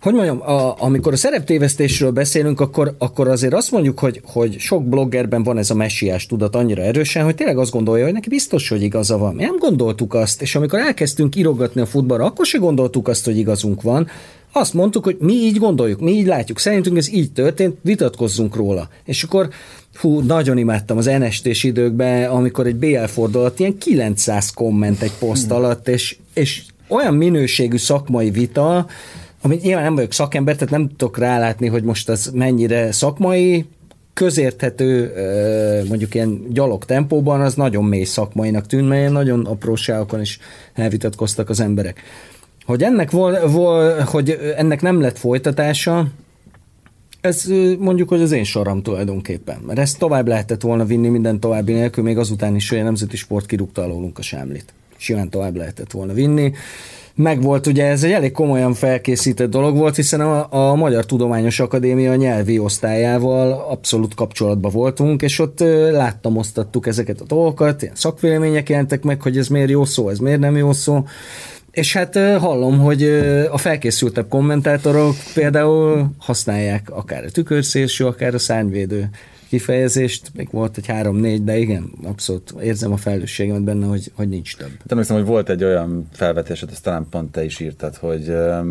Hogy mondjam, a, amikor a szereptévesztésről beszélünk, akkor, akkor azért azt mondjuk, hogy, hogy sok bloggerben van ez a messiás tudat annyira erősen, hogy tényleg azt gondolja, hogy neki biztos, hogy igaza van. Mi nem gondoltuk azt, és amikor elkezdtünk írogatni a futballra, akkor se gondoltuk azt, hogy igazunk van. Azt mondtuk, hogy mi így gondoljuk, mi így látjuk, szerintünk ez így történt, vitatkozzunk róla. És akkor, hú, nagyon imádtam az en es té-s időkben, amikor egy bé el fordulat ilyen kilencszáz komment egy poszt alatt, és, és olyan minőségű szakmai vita, amit nyilván nem vagyok szakember, tehát nem tudok rálátni, hogy most ez mennyire szakmai, közérthető, mondjuk ilyen gyalog tempóban, az nagyon mély szakmainak tűnt, mert nagyon apróságokon is elvitatkoztak az emberek. Hogy ennek, vol, vol, hogy ennek nem lett folytatása, ez mondjuk, hogy az én soram tulajdonképpen. Mert ezt tovább lehetett volna vinni minden további nélkül, még azután is, hogy a Nemzeti Sport kirúgta alólunk a sámlit. Simán tovább lehetett volna vinni. Megvolt, ugye ez egy elég komolyan felkészített dolog volt, hiszen a, a Magyar Tudományos Akadémia nyelvi osztályával abszolút kapcsolatban voltunk, és ott láttam, osztattuk ezeket a dolgokat, ilyen szakvélemények jelentek meg, hogy ez miért jó szó, ez miért nem jó szó, és hát hallom, hogy a felkészültebb kommentátorok például használják akár a tükörszélső, akár a szárnyvédő kifejezést, még volt egy három-négy, de igen, abszolút érzem a felelősségemet benne, hogy, hogy nincs több. Te emlékszem, hogy volt egy olyan felvetésed, azt talán pont te is írtad, hogy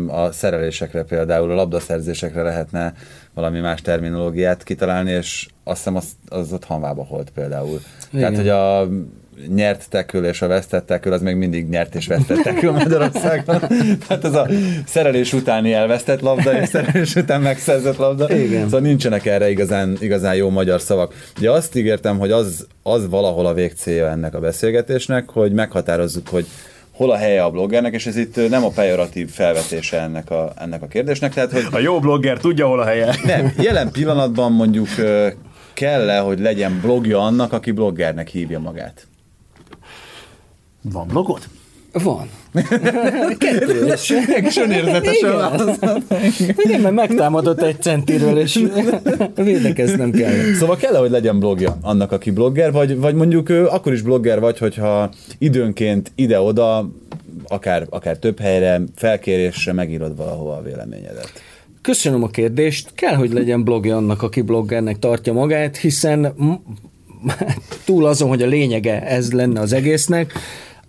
a szerelésekre például, a labdaszerzésekre lehetne valami más terminológiát kitalálni, és azt hiszem az, az ott hanvába holt például. Igen. Tehát, hogy a nyert tekül és a vesztett tekül, az még mindig nyert és vesztett tekül Magyarországon. Tehát ez a szerelés utáni elvesztett labda, és szerelés után megszerzett labda. Igen. Szóval nincsenek erre igazán, igazán jó magyar szavak. Ugye azt ígértem, hogy az, az valahol a végcélja ennek a beszélgetésnek, hogy meghatározzuk, hogy hol a helye a bloggernek, és ez itt nem a pejoratív felvetése ennek a, ennek a kérdésnek. Tehát, hogy a jó blogger tudja, hol a helye. Nem, jelen pillanatban mondjuk kell-e, hogy legyen blogja annak, aki bloggernek hívja magát? Van blogod? Van. Kettős. Sönérzetesen válaszoltam. Igen, mert megtámadott egy centiről, és védekeznem kell. Szóval kell-e, hogy legyen blogja annak, aki blogger, vagy, vagy mondjuk akkor is blogger vagy, hogyha időnként ide-oda, akár, akár több helyre, felkérésre megírod valahova a véleményedet? Köszönöm a kérdést. Kell, hogy legyen blogja annak, aki bloggernek tartja magát, hiszen túl azon, hogy a lényege ez lenne az egésznek,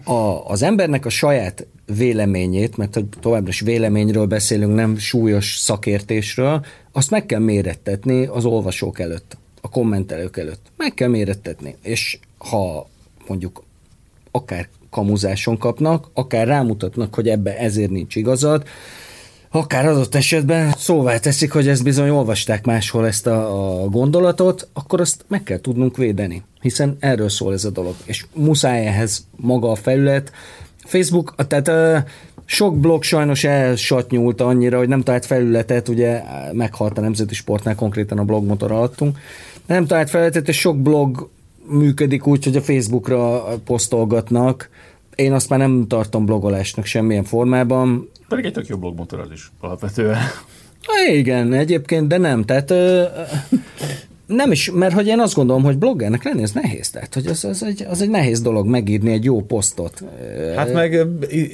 A, az embernek a saját véleményét, mert továbbra is véleményről beszélünk, nem súlyos szakértésről, azt meg kell mérettetni az olvasók előtt, a kommentelők előtt. Meg kell mérettetni. És ha mondjuk akár kamuzáson kapnak, akár rámutatnak, hogy ebbe ezért nincs igazad, akár adott esetben szóvá teszik, hogy ezt bizony olvasták máshol ezt a, a gondolatot, akkor azt meg kell tudnunk védeni, hiszen erről szól ez a dolog. És muszáj ehhez maga a felület. Facebook, tehát uh, sok blog sajnos elsatnyult annyira, hogy nem talált felületet, ugye meghalt a Nemzeti Sportnál, konkrétan a blogmotor alattunk, nem talált felületet, és sok blog működik úgy, hogy a Facebookra posztolgatnak. Én azt már nem tartom blogolásnak semmilyen formában. Pedig egy tök jó blogmotor az is alapvetően. Ha, igen, egyébként, de nem, tehát ö, nem is, mert hogy én azt gondolom, hogy bloggernek lenni, ez nehéz, tehát hogy az, az, egy, az egy nehéz dolog megírni egy jó posztot. Hát meg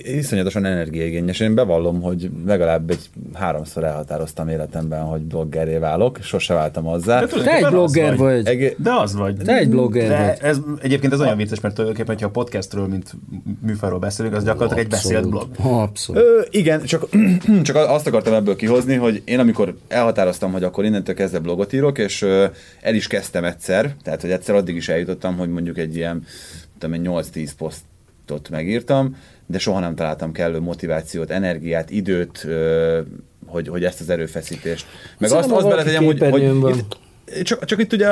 iszonyatosan energiaigényes, én bevallom, hogy legalább egy háromszor elhatároztam életemben, hogy bloggerré válok, sose váltam hozzá. De te egy blogger vagy. vagy. De az vagy. Te egy blogger de vagy. Ez, egyébként ez olyan vicces, mert tulajdonképpen, hogyha a podcastről, mint műfajról beszélünk, az gyakorlatilag Abszolút. egy beszélt blog. Abszolút. Ö, igen, csak, csak azt akartam ebből kihozni, hogy én amikor elhatároztam, hogy akkor innentől kezdve blogot írok, és el is kezdtem egyszer, tehát hogy egyszer addig is eljutottam, hogy mondjuk egy ilyen nyolc-tíz posztot megírtam, de soha nem találtam kellő motivációt, energiát, időt, hogy, hogy ezt az erőfeszítést. Meg szerintem azt, azt beletegyem, hogy, hogy itt, csak, csak itt ugye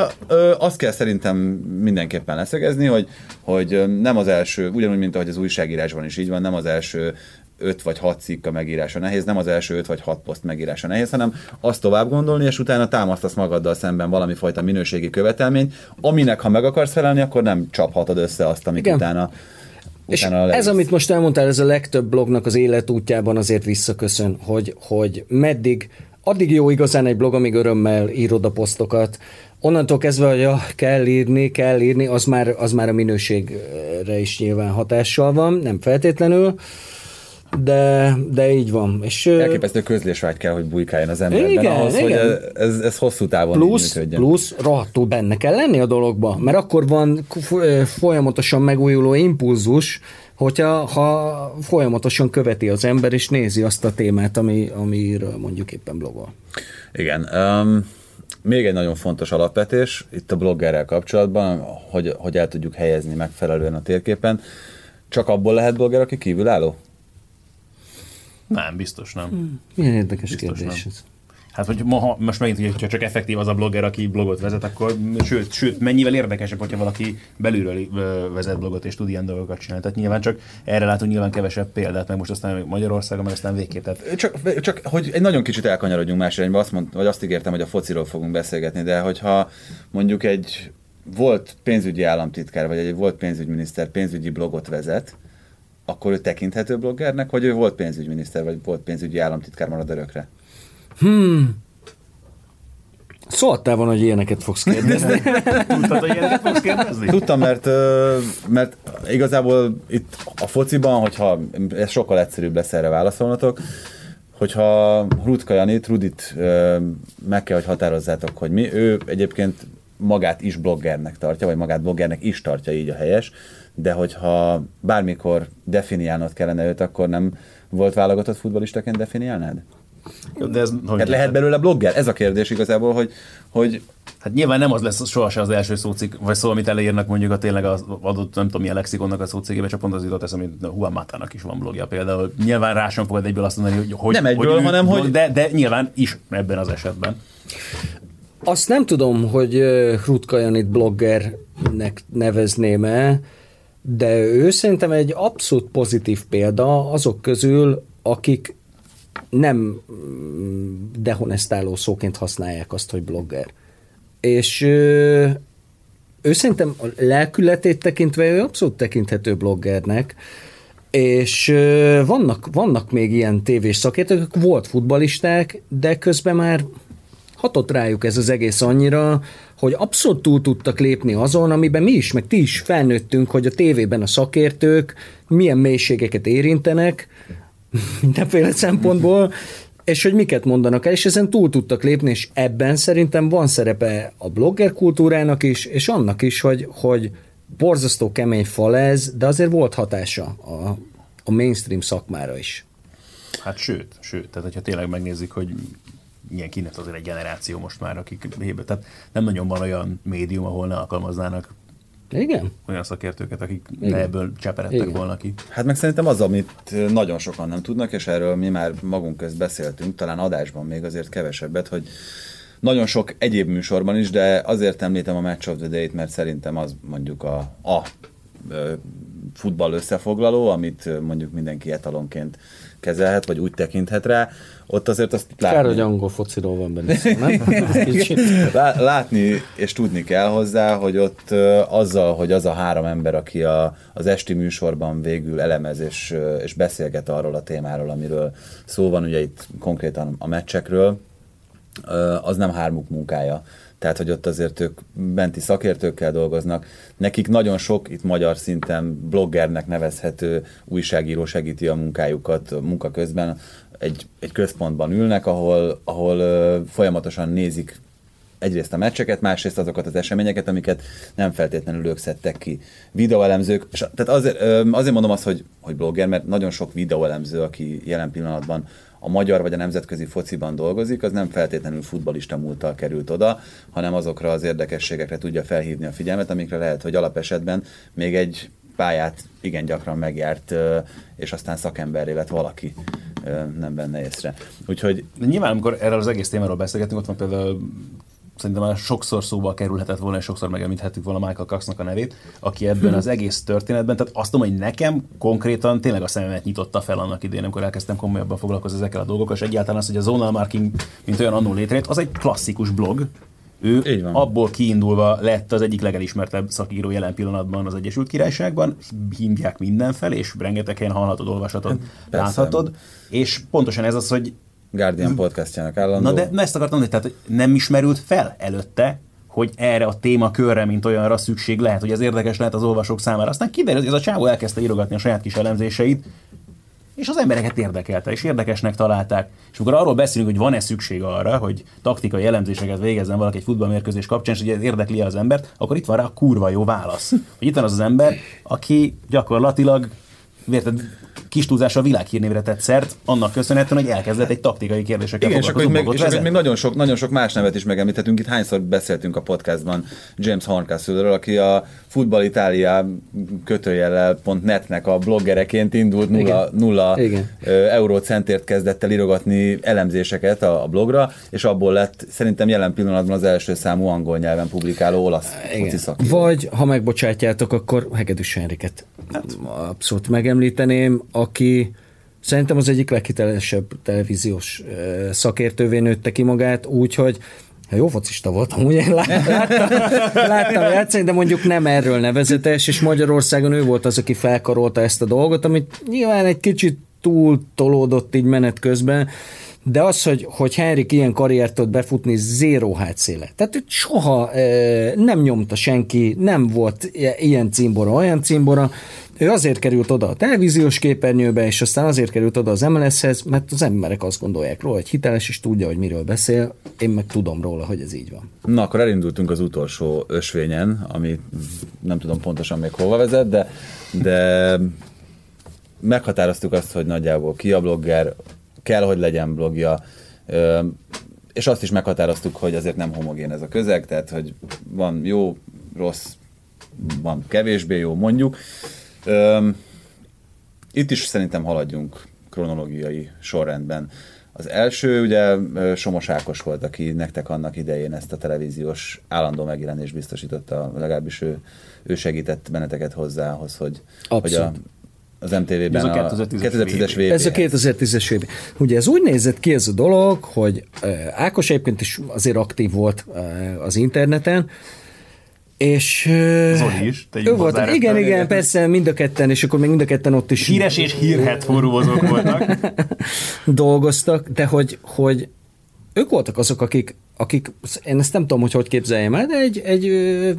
azt kell szerintem mindenképpen leszögezni, hogy, hogy nem az első, ugyanúgy, mint ahogy az újságírásban is így van, nem az első öt vagy hat cikka megírása nehéz, nem az első öt vagy hat poszt megírása nehéz, hanem azt tovább gondolni, és utána támasztasz magaddal szemben valami fajta minőségi követelményt, aminek, ha meg akarsz felelni, akkor nem csaphatod össze azt, amit Igen. utána És ez, amit most elmondtál, ez a legtöbb blognak az életútjában azért visszaköszön, hogy, hogy meddig, addig jó igazán egy blog, amíg örömmel írod a posztokat, onnantól kezdve, hogy ja, kell írni, kell írni, az már, az már a minőségre is nyilván hatással van, nem feltétlenül, De, de így van. És, elképesztő közlésvágy kell, hogy bujkáljon az emberben igen, ahhoz, igen. hogy ez, ez hosszú távon plusz, működjön. Plusz rohadtul benne kell lenni a dologba, mert akkor van folyamatosan megújuló impulzus, hogyha ha folyamatosan követi az ember és nézi azt a témát, ami, amiről mondjuk éppen blogol. Igen. Um, még egy nagyon fontos alapvetés itt a bloggerrel kapcsolatban, hogy, hogy el tudjuk helyezni megfelelően a térképen. Csak abból lehet blogger, aki kívülálló? Nem, biztos nem. Milyen érdekes biztos kérdés nem. ez. Hát, hogy ma, most megint, hogyha csak effektív az a blogger, aki blogot vezet, akkor sőt, sőt mennyivel érdekesebb, hogyha valaki belülről vezet blogot és tud ilyen dolgokat csinálni. Tehát nyilván csak erre látunk nyilván kevesebb példát, meg most aztán Magyarországon, meg aztán végképp. Tehát... Csak, csak, hogy egy nagyon kicsit elkanyarodjunk más irányba, azt mondtam, vagy azt ígértem, hogy a fociról fogunk beszélgetni, de hogyha mondjuk egy volt pénzügyi államtitkár, vagy egy volt pénzügyminiszter pénzügyi blogot vezet, akkor ő tekinthető bloggernek, hogy ő volt pénzügyminiszter, vagy volt pénzügyi államtitkár, marad örökre? Hmm. Szóltál volna, hogy ilyeneket fogsz kérdezni. Tudtad, hogy ilyeneket fogsz kérdezni? Tudtam, mert, mert igazából itt a fociban, hogyha ez sokkal egyszerűbb lesz erre válaszolnatok, hogyha Rutka Janit, Rudit meg kell, hogy határozzátok, hogy mi. Ő egyébként magát is bloggernek tartja, vagy magát bloggernek is tartja, így a helyes. De hogyha bármikor definiálnod kellene őt, akkor nem volt válogatott futballistaként definiálnád? De ez, hát lehet belőle blogger? Ez a kérdés igazából, hogy... hogy hát nyilván nem az lesz sohasem az első szócik, vagy szó, amit elérnek mondjuk a tényleg az adott, nem tudom, milyen lexikonnak a szócikébe, csak pont az jutott eszem, hogy Juan Matának is van blogja például. Nyilván rá sem fogod egyből azt mondani, hogy... hogy nem egyből, hogy hanem hogy... De, de nyilván is ebben az esetben. Azt nem tudom, hogy Rutka Janit bloggernek nevezném-e, de ő szerintem egy abszolút pozitív példa azok közül, akik nem dehonestáló szóként használják azt, hogy blogger. És ő, ő szerintem a lelkületét tekintve ő abszolút tekinthető bloggernek, és vannak, vannak még ilyen tévés szakértők, volt futballisták, de közben már hatott rájuk ez az egész annyira, hogy abszolút túl tudtak lépni azon, amiben mi is, meg ti is felnőttünk, hogy a tévében a szakértők milyen mélységeket érintenek mindenféle szempontból, és hogy miket mondanak el, és ezen túl tudtak lépni, és ebben szerintem van szerepe a blogger kultúrának is, és annak is, hogy, hogy borzasztó kemény fal ez, de azért volt hatása a, a mainstream szakmára is. Hát sőt, sőt, tehát hogyha tényleg megnézzük, hogy ilyen kinnett azért egy generáció most már, akik, tehát nem nagyon van olyan médium, ahol ne alkalmaznának Igen? Olyan szakértőket, akik ne ebből cseperedtek Igen. volna ki. Hát meg szerintem az, amit nagyon sokan nem tudnak, és erről mi már magunk közt beszéltünk, talán adásban még azért kevesebbet, hogy nagyon sok egyéb műsorban is, de azért említem a Match of the Day-t, mert szerintem az mondjuk a, a futball összefoglaló, amit mondjuk mindenki etalonként kezelhet, vagy úgy tekinthet rá, ott azért azt látni... Kár, hogy angol fociról van benne szó, nem? Látni és tudni kell hozzá, hogy ott azzal, hogy az a három ember, aki a, az esti műsorban végül elemez és, és beszélget arról a témáról, amiről szó van, ugye itt konkrétan a meccsekről, az nem hármuk munkája. Tehát, hogy ott azért ők benti szakértőkkel dolgoznak. Nekik nagyon sok, itt magyar szinten bloggernek nevezhető újságíró segíti a munkájukat munka közben. Egy, egy központban ülnek, ahol, ahol folyamatosan nézik egyrészt a meccseket, másrészt azokat az eseményeket, amiket nem feltétlenül ők szedtek ki. Videóelemzők, és tehát azért, azért mondom azt, hogy, hogy blogger, mert nagyon sok videóelemző, aki jelen pillanatban a magyar vagy a nemzetközi fociban dolgozik, az nem feltétlenül futballista múlttal került oda, hanem azokra az érdekességekre tudja felhívni a figyelmet, amikre lehet, hogy alapesetben még egy pályát igen gyakran megjárt, és aztán szakemberré lett valaki, nem benne észre. Úgyhogy... Nyilván, amikor erről az egész témáról beszélgetünk, ott van például szerintem már sokszor szóba kerülhetett volna, és sokszor megemlíthettük volna Michael Coxnak a nevét, aki ebben az egész történetben, tehát azt mondom, hogy nekem konkrétan tényleg a szememet nyitotta fel annak idején, amikor elkezdtem komolyabban foglalkozni ezekkel a dolgokkal, és egyáltalán az, hogy a Zonal Marking, mint olyan annó létrejött, az egy klasszikus blog. Ő abból kiindulva lett az egyik legelismertebb szakíró jelen pillanatban az Egyesült Királyságban, hívják mindenfelé, és rengeteg helyen hallhatod, olvashatod, Persze. láthatod, és pontosan ez az, hogy Guardian podcastjának állandó. Na de ezt akartam mondani, tehát nem ismerült fel előtte, hogy erre a témakörre, mint olyanra szükség lehet, hogy ez érdekes lehet az olvasók számára. Aztán kiderült, hogy ez a csávó elkezdte írogatni a saját kis elemzéseit, és az embereket érdekelte, és érdekesnek találták. És amikor arról beszélünk, hogy van-e szükség arra, hogy taktikai elemzéseket végezzen valaki egy futballmérkőzés kapcsán, és hogy ez érdekli az embert, akkor itt van rá a kurva jó válasz. Hogy itt van az az ember, aki gyakorlatilag érted, kis túlzással világhírnévre tett szert, annak köszönhetően, hogy elkezdett egy taktikai kérdésekkel foglalkozni. Igen, és akkor, meg, és akkor még nagyon sok, nagyon sok más nevet is megemlíthetünk. Itt hányszor beszéltünk a podcastban James Horncastle-ről, aki a Football Italia kötőjellel pont net-nek a bloggereként indult, nulla, nulla eurócentért kezdett el írogatni elemzéseket a, a blogra, és abból lett szerintem jelen pillanatban az első számú angol nyelven publikáló olasz foci szakíró. Vagy, ha megbocsátjátok, akkor Hegedűs Henriket abszolút megemlíteném, aki szerintem az egyik leghitelesebb televíziós szakértővé nőtte ki magát, úgyhogy jó focista volt, amúgy én láttam, láttam játszani, de mondjuk nem erről nevezetes, és Magyarországon ő volt az, aki felkarolta ezt a dolgot, amit nyilván egy kicsit túl tolódott így menet közben, de az, hogy, hogy Henrik ilyen karriert tud befutni, zéró hátszéle. Tehát ő soha e, nem nyomta senki, nem volt ilyen címbora, olyan címbora. Ő azért került oda a televíziós képernyőbe, és aztán azért került oda az em el es-hez, mert az emberek azt gondolják róla, hogy hiteles, és tudja, hogy miről beszél. Én meg tudom róla, hogy ez így van. Na, akkor elindultunk az utolsó ösvényen, ami nem tudom pontosan még hova vezet, de, de meghatároztuk azt, hogy nagyjából ki a blogger, kell, hogy legyen blogja, és azt is meghatároztuk, hogy azért nem homogén ez a közeg, tehát, hogy van jó, rossz, van kevésbé jó, mondjuk. Itt is szerintem haladjunk kronológiai sorrendben. Az első ugye Somos Ákos volt, aki nektek annak idején ezt a televíziós állandó megjelenést biztosította, legalábbis ő, ő segített benneteket hozzához, hogy, hogy a az em té vében a kétezer-tízes vé bé. Ez a kétezer-tízes vé bé. Ugye ez úgy nézett ki ez a dolog, hogy Ákos egyébként is azért aktív volt az interneten, és Zoli is, ő volt, igen, igen, igen, persze, mind a ketten, és akkor még mind a ketten ott is híres és hírhedt forrózók voltak. Dolgoztak, de hogy, hogy ők voltak azok, akik, akik, én ezt nem tudom, hogy hogy képzeljem el, de egy, egy ö,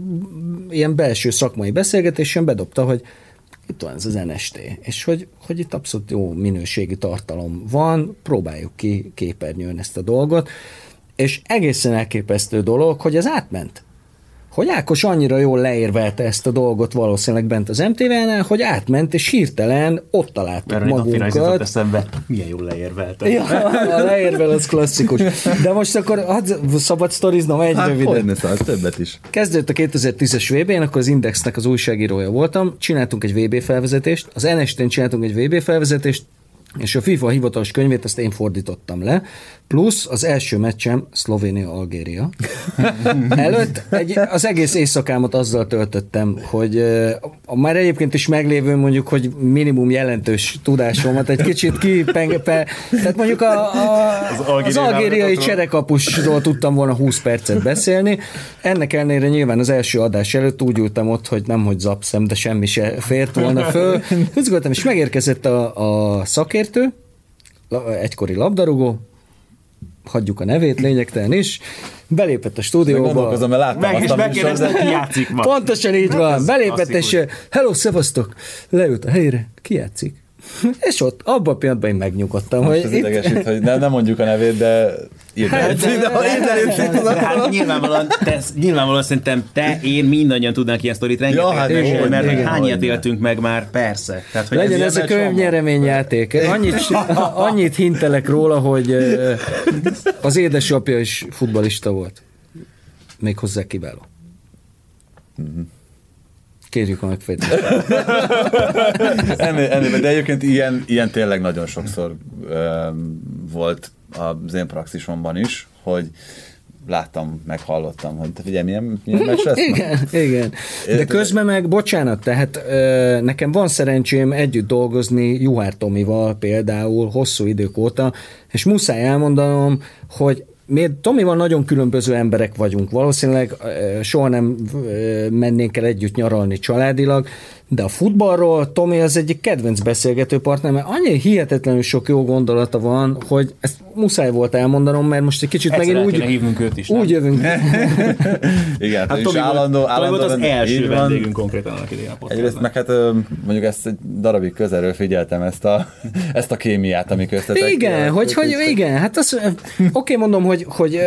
ilyen belső szakmai beszélgetésen bedobta, hogy itt van ez az en es té, és hogy, hogy itt abszolút jó minőségi tartalom van, próbáljuk ki képernyőn ezt a dolgot, és egészen elképesztő dolog, hogy ez átment. hogy Ákos annyira jól leérvelte ezt a dolgot valószínűleg bent az em té vé-nál, hogy átment, és hirtelen ott találtuk Erre magunkat. Eszembe, milyen jól leérvelte. Ja, a leérvel az klasszikus. De most akkor szabad sztoriznom egy hát, röviden. Hát többet is. Kezdődött a kétezer-tízes vé bén, akkor az Indexnek az újságírója voltam, csináltunk egy vé bé felvezetést, az en es té-n csináltunk egy vé bé felvezetést, és a FIFA hivatalos könyvét azt én fordítottam le, plusz az első meccsem Szlovénia-Algéria. Előtt egy, az egész éjszakámat azzal töltöttem, hogy a már egyébként is meglévő mondjuk, hogy minimum jelentős tudásomat egy kicsit kipengepel, tehát mondjuk a, a, az, az algériai cserekapusról tudtam volna húsz percet beszélni. Ennek ellenére nyilván az első adás előtt úgy ültem ott, hogy nem, hogy zapszem, de semmi se fért volna föl. Hüzgöltem, és megérkezett a, a szakértő, egykori labdarúgó, hagyjuk a nevét, lényegtelen is, belépett a stúdióba. Meg is megkérdeztem, ki játszik ma. Pontosan így van, belépett, és hello, szevasztok, leült a helyére, ki játszik? És ott, abban a pillanatban én megnyugodtam. Most hogy az idegesít, itt... hogy nem, nem mondjuk a nevét, de írd el. Hát nyilvánvalóan, te, nyilvánvalóan szerintem te, én, mindannyian tudnánk ilyen sztorit rengeteg. Ja, hát és, jól, mert igen, hány ilyet éltünk meg már, persze. Tehát, hogy legyen ez, ez a könyvnyereményjáték. Annyit, annyit hintelek róla, hogy az édesapja is futballista volt. Még hozzá kiváló. Mm-hmm. Kérjük a megfejtést. De egyébként ilyen, ilyen tényleg nagyon sokszor um, volt az én praxisomban is, hogy láttam, meghallottam, hogy te figyelj, milyen, milyen meccs lesz? Igen, igen. De közben meg, bocsánat, tehát ö, nekem van szerencsém együtt dolgozni Juhár Tomival például hosszú idők óta, és muszáj elmondanom, hogy miért Tomival nagyon különböző emberek vagyunk. Valószínűleg soha nem mennénk el együtt nyaralni családilag, de a futballról Tomi az egyik kedvenc beszélgető partner, mert annyi hihetetlenül sok jó gondolata van, hogy ezt muszáj volt elmondanom, mert most egy kicsit egyszer megint úgy... hívnunk őt is, nem? Úgy jövünk. Igen, hát Tomi állandó, volt, állandó, volt az első vendégünk konkrétan annak idején a podcastban. Egyrészt meg hát mondjuk ezt egy darabig közelről figyeltem, ezt a, ezt a kémiát, ami köztetek. Igen, a, hogy, hogy igen, hát oké, okay, mondom, hogy, hogy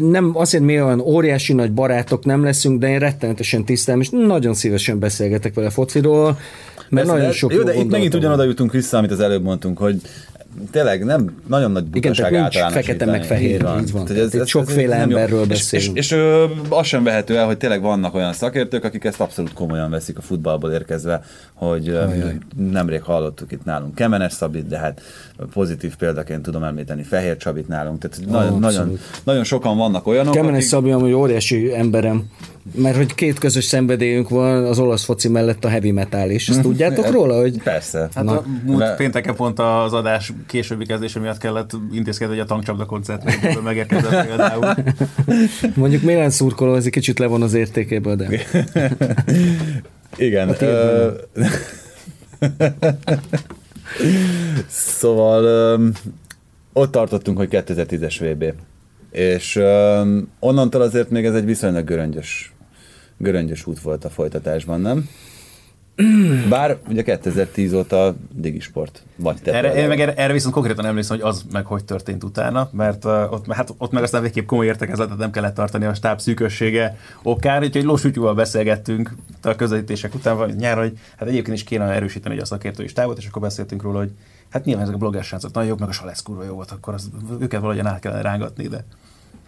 nem azért mi olyan óriási nagy barátok nem leszünk, de én rettenetesen tisztelem, és nagyon szívesen beszélgetek vele fociról. Ról, mert nagyon sok jó, de itt megint ugyanoda jutunk vissza, amit az előbb mondtunk, hogy tényleg nem nagyon nagy butaság általánosítani. Igen, tehát nincs fekete meg fehér, így van. Ez, ez, sokféle ez emberről beszélünk. És, és, és ö, az sem vehető el, hogy tényleg vannak olyan szakértők, akik ezt abszolút komolyan veszik a futballból érkezve, hogy ö, nemrég hallottuk itt nálunk Kemenes Szabit, de hát pozitív példaként tudom említeni Fehér Csabit nálunk. Tehát nagyon, nagyon, nagyon sokan vannak olyanok. Kemenes akik... Szabi, amúgy óriási emberem. Mert hogy két közös szenvedélyünk van az olasz foci mellett a heavy metal is. Ezt tudjátok róla? Hogy... Persze. Hát a múlt de... pénteken pont az adás későbbi kezdése miatt kellett intézkedni, hogy a tankcsapda koncertről megérkezett például. Mondjuk Milan szurkoló, ez egy kicsit levon az értékéből, de... Igen. Ö... szóval ö... ott tartottunk, hogy kétezer-tízes vé bé. És ö... onnantól azért még ez egy viszonylag göröngyös göröngyös út volt a folytatásban, nem? Bár ugye kétezer-tíz óta digisport vagy te. Erre, én meg erre, erre viszont konkrétan emlékszem, hogy az meg hogy történt utána, mert uh, ott, hát, ott meg aztán végképp komoly értekezletet nem kellett tartani a stáb szűkössége okán, úgyhogy Lósútyúval beszélgettünk a közvetítések után nyáron, hogy hát egyébként is kéne erősíteni hogy a szakértői stábot, és akkor beszéltünk róla, hogy hát nyilván ezek a blogger srácok nagyon jók, meg a Salesz kurva jó volt, akkor az, őket valahogyan át kellene rángatni, de...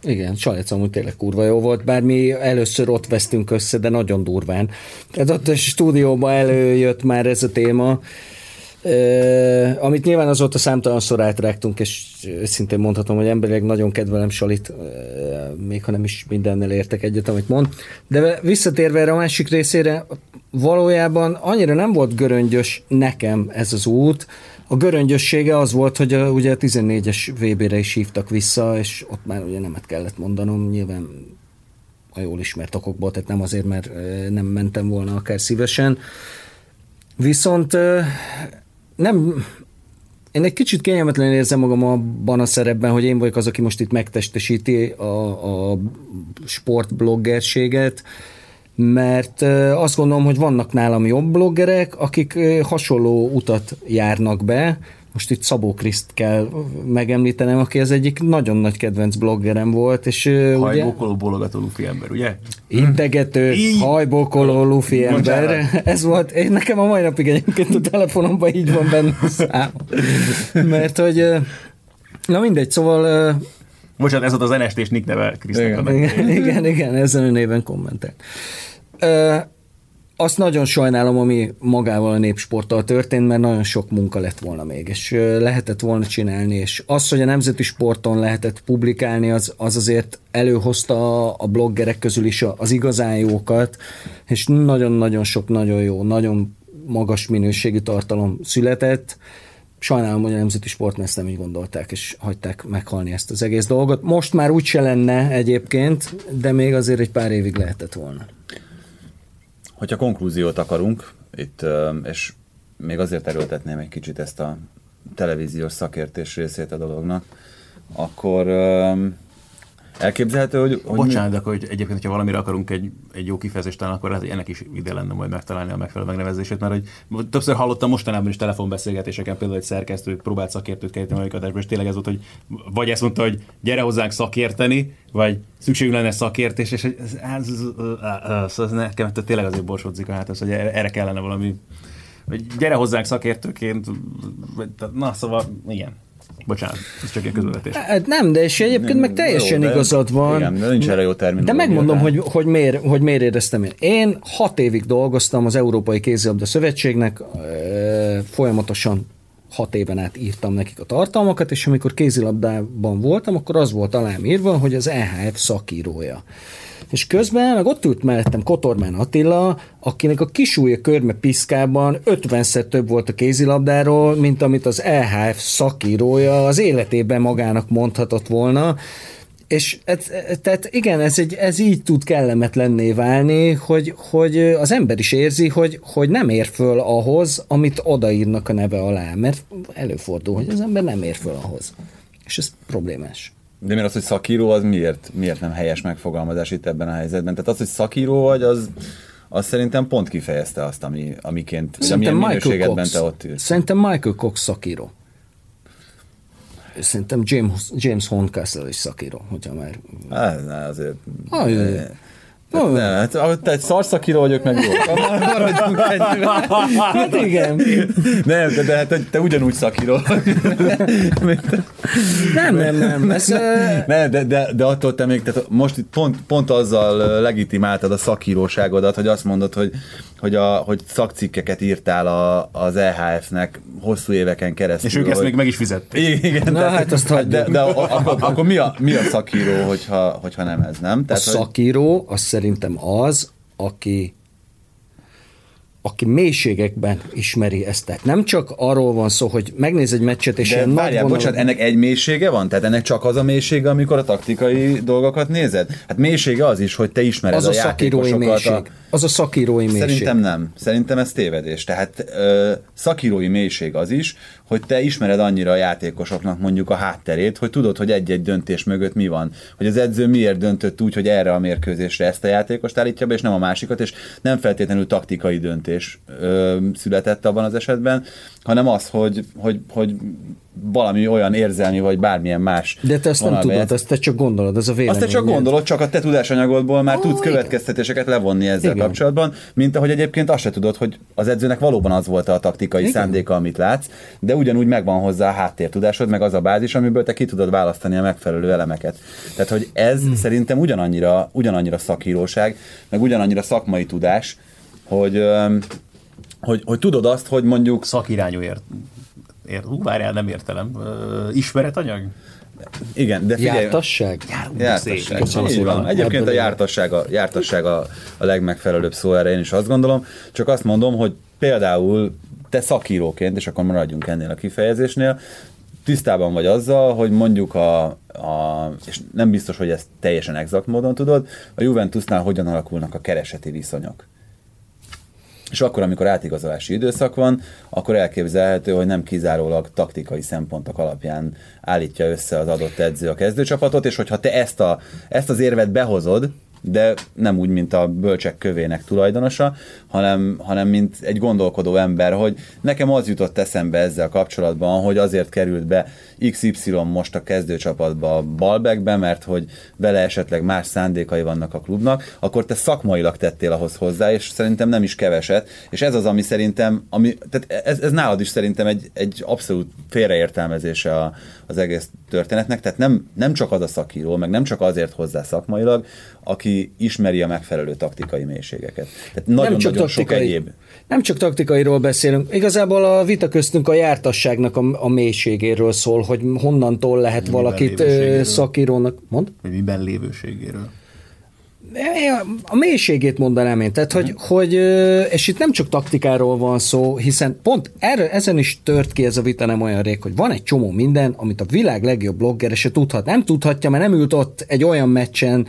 Igen, Csalec amúgy tényleg kurva jó volt, bár mi először ott vesztünk össze, de nagyon durván. Tehát ott a stúdióban előjött már ez a téma, amit nyilván azóta számtalanszor átrágtunk, és szintén mondhatom, hogy emberileg nagyon kedvelem Salit, még ha nem is mindennel értek egyet, amit mond. De visszatérve erre a másik részére, valójában annyira nem volt göröngyös nekem ez az út. A göröngyössége az volt, hogy a, ugye a tizennégyes vé bére is hívtak vissza, és ott már ugye nemet kellett mondanom, nyilván a jól ismert okokból, tehát nem azért, mert nem mentem volna akár szívesen. Viszont nem... Én egy kicsit kényelmetlenül érzem magam abban a szerepben, hogy én vagyok az, aki most itt megtestesíti a, a sportbloggerséget, mert azt gondolom, hogy vannak nálam jobb bloggerek, akik hasonló utat járnak be, most itt Szabó Kriszt kell megemlítenem, aki az egyik nagyon nagy kedvenc bloggerem volt, és hajbókoló bologató lufi ember, ugye? Integető, hajbókoló lufi ember. Ez volt, én nekem a mai napig egyébként a telefonomban így van benne szám. Mert hogy, na mindegy, szóval... Bocsánat, ez ott az en es té és Nick neve Krisztnek. Igen, igen, igen, ezen ő néven kommentel. Azt nagyon sajnálom, ami magával a Népsporttal történt, mert nagyon sok munka lett volna még, és lehetett volna csinálni, és az, hogy a Nemzeti Sporton lehetett publikálni, az, az azért előhozta a bloggerek közül is az igazán jókat, és nagyon-nagyon sok nagyon jó, nagyon magas minőségű tartalom született. Sajnálom, hogy a Nemzeti Sportnál ezt nem így gondolták, és hagyták meghalni ezt az egész dolgot. Most már úgy se lenne egyébként, de még azért egy pár évig lehetett volna. Hogyha konklúziót akarunk, itt, és még azért erőltetném egy kicsit ezt a televíziós szakértés részét a dolognak, akkor elképzelhető, hogy... hogy Bocsánat, mi... de akkor hogy egyébként, hogyha valamire akarunk egy, egy jó kifejezést találni, akkor lehet, hogy ennek is ide lenne majd megtalálni a megfelelő megnevezését, mert hogy többször hallottam mostanában is telefonbeszélgetéseken például egy szerkesztőt, próbált szakértőt keríteni a adásba, és tényleg ez volt, hogy vagy ezt mondta, hogy gyere hozzánk szakérteni, vagy szükségünk lenne szakértés, és ez, ez, ez, ez nekem tényleg azért borsodzik a hátász, hogy erre kellene valami, hogy gyere hozzánk szakértőként, na szóval igen. Bocsánat, ez csak egy közvetítés. Hát nem, de és egyébként nem, meg teljesen jó, igazad van. Igen, de nincs erre jó terminológia. De megmondom, hogy, hogy, miért, hogy miért éreztem én. Én hat évig dolgoztam az Európai Kézilabda Szövetségnek, folyamatosan hat éven át írtam nekik a tartalmakat, és amikor kézilabdában voltam, akkor az volt alám írva, hogy az E H F szakírója. És közben meg ott ült mellettem Kotormán Attila, akinek a kisúlya körme piszkában ötvenszer több volt a kézilabdáról, mint amit az E H F szakírója az életében magának mondhatott volna. És ez, tehát igen, ez, egy, ez így tud kellemetlenné válni, hogy, hogy az ember is érzi, hogy, hogy nem ér föl ahhoz, amit odaírnak a neve alá, mert előfordul, hogy az ember nem ér föl ahhoz. És ez problémás. De miért az, hogy szakíró, az miért, miért nem helyes megfogalmazás itt ebben a helyzetben? Tehát az, hogy szakíró vagy, az, az szerintem pont kifejezte azt, ami, amiként, szerintem amilyen minőségedben te ott ült. Szerintem Michael Cox szakíró. Szerintem James, James Horncastle is szakíró, hogyha már... Hát, ne, azért... Ah, jaj, jaj. Hát, ne, hát, te egy szarszakíró vagyok, meg jó. Maradjunk egyben. Hát igen. Nem, de, de hát te ugyanúgy szakíró. Nem, nem, nem. Ez, nem de, de, de attól te még, tehát most itt pont, pont azzal legitimáltad a szakíróságodat, hogy azt mondod, hogy, hogy, a, hogy szakcikkeket írtál a, az E H F-nek hosszú éveken keresztül. És ők hogy... ezt még meg is fizették. Igen, na, de, hát azt hagyjuk. De, de akkor, akkor mi, a, mi a szakíró, hogyha, hogyha nem ez, nem? Tehát, a szakíró, a szerintem az, aki, aki mélységekben ismeri ezt. Tehát nem csak arról van szó, hogy megnéz egy meccset, és de ilyen várjál, nagy bocsánat, ennek egy mélysége van? Tehát ennek csak az a mélysége, amikor a taktikai dolgokat nézed? Hát mélysége az is, hogy te ismered az a, a játékosokat. A... Az a szakírói mélység. Szerintem nem. Szerintem ez tévedés. Tehát ö, szakírói mélység az is, hogy te ismered annyira a játékosoknak mondjuk a hátterét, hogy tudod, hogy egy-egy döntés mögött mi van. Hogy az edző miért döntött úgy, hogy erre a mérkőzésre ezt a játékost állítja be, és nem a másikat, és nem feltétlenül taktikai döntés ö, született abban az esetben, hanem az, hogy, hogy, hogy valami olyan érzelmi, vagy bármilyen más. De te azt nem tudod, ezt, ezt te csak gondolod, ez a vélemény. Azt te csak gondolod, csak a te tudásanyagodból már oh, tudsz következtetéseket levonni ezzel igen. kapcsolatban, mint ahogy egyébként azt se tudod, hogy az edzőnek valóban az volt a taktikai igen. szándéka, amit látsz, de ugyanúgy megvan hozzá a háttértudásod, meg az a bázis, amiből te ki tudod választani a megfelelő elemeket. Tehát, hogy ez hmm. szerintem ugyanannyira, ugyanannyira szakíróság, meg ugyanannyira szakmai tudás, hogy, hogy, hogy tudod azt, hogy mondjuk... Szakirányúért. Ér, hú, várjál, nem értelem. Uh, ismeretanyag? Igen, de figyelj... Jártasság? Jártasság. Jártasság. Egyébként a jártasság a, jártasság a, a legmegfelelőbb szó erre, én is azt gondolom. Csak azt mondom, hogy például te szakíróként, és akkor maradjunk ennél a kifejezésnél, tisztában vagy azzal, hogy mondjuk a, a... és nem biztos, hogy ezt teljesen exakt módon tudod, a Juventusnál hogyan alakulnak a kereseti viszonyok. És akkor, amikor átigazolási időszak van, akkor elképzelhető, hogy nem kizárólag taktikai szempontok alapján állítja össze az adott edző a kezdőcsapatot, és hogyha te ezt, a, ezt az érvet behozod, de nem úgy, mint a bölcsek kövének tulajdonosa, hanem, hanem mint egy gondolkodó ember, hogy nekem az jutott eszembe ezzel kapcsolatban, hogy azért került be iksz ipszilon most a kezdőcsapatba a balbackbe, mert hogy vele esetleg más szándékai vannak a klubnak, akkor te szakmailag tettél ahhoz hozzá, és szerintem nem is keveset, és ez az, ami szerintem, ami, tehát ez, ez nálad is szerintem egy, egy abszolút félreértelmezése a, az egész történetnek, tehát nem, nem csak az a szakíró, meg nem csak azért hozzá szakmailag, aki ismeri a megfelelő taktikai mélységeket. Tehát nagyon-nagyon sok egyéb. Nem csak taktikairól beszélünk, igazából a vita köztünk a jártasságnak a, a mélységéről szól, hogy honnantól lehet miben valakit szakírónak. Mond? Miben lévőségéről? A mélységét mondanám én, tehát, hogy, hogy, és itt nem csak taktikáról van szó, hiszen pont erre, ezen is tört ki ez a vita nem olyan rég, hogy van egy csomó minden, amit a világ legjobb bloggere se tudhat. Nem tudhatja, mert nem ült ott egy olyan meccsen,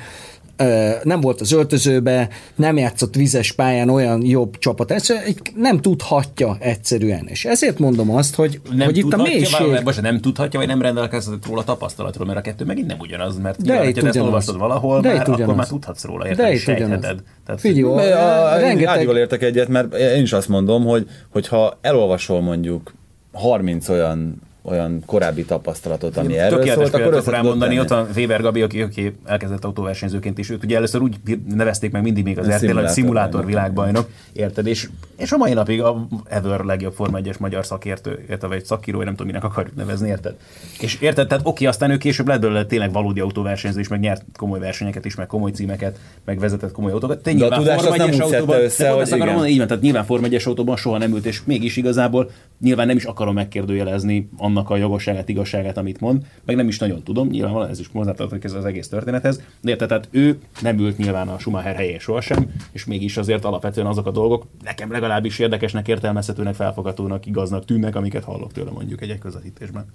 nem volt az öltözőbe, nem játszott vizes pályán olyan jobb csapat. Ez nem tudhatja egyszerűen. És ezért mondom azt, hogy, hogy itt a mélység... Bár, bár, nem tudhatja, vagy nem rendelkezett róla tapasztalatról, mert a kettő megint nem ugyanaz, mert de nyilván, ha ezt olvastad valahol, de már akkor ugyanaz. Már tudhatsz róla, érted, sejtheted. Figyó, rengeteg... Ágyval értek egyet, mert én is azt mondom, hogy hogyha elolvasol mondjuk harminc olyan olyan korábbi tapasztalatot, ami erről szólt. Tökéletes például tudok rámondani, ott a Weber Gabi, aki, aki elkezdett autóversenyzőként is, őt ugye először úgy nevezték meg mindig még az er té el, hogy szimulátor világbajnok, érted, és, és a mai napig a ever legjobb Forma egyes magyar szakértő, érted, vagy egy szakíró, nem tudom, minek akarjuk nevezni, érted? És érted, tehát oké, aztán ő később lett belőle tényleg valódi autóversenyző, és meg nyert komoly versenyeket is, meg komoly címeket, meg vezetett komoly autókat. Te de nyilván Forma egyes autóban, össze, hogy igen. Mondani, így van, tehát nyilván Forma egyes autóban soha nem ült, és mégis igazából nyilván nem is akarom megkérdőjelezni annak a jogosságát, igazságát, amit mond, meg nem is nagyon tudom, nyilvánvalóan ez is hozzátartozik ez az egész történethez, de érted, tehát ő nem ült nyilván a Schumacher helyén sohasem, és mégis azért alapvetően azok a dolgok nekem legalábbis érdekesnek, értelmezhetőnek, felfoghatónak, igaznak tűnnek, amiket hallok tőle mondjuk egy-egy közvetítésben.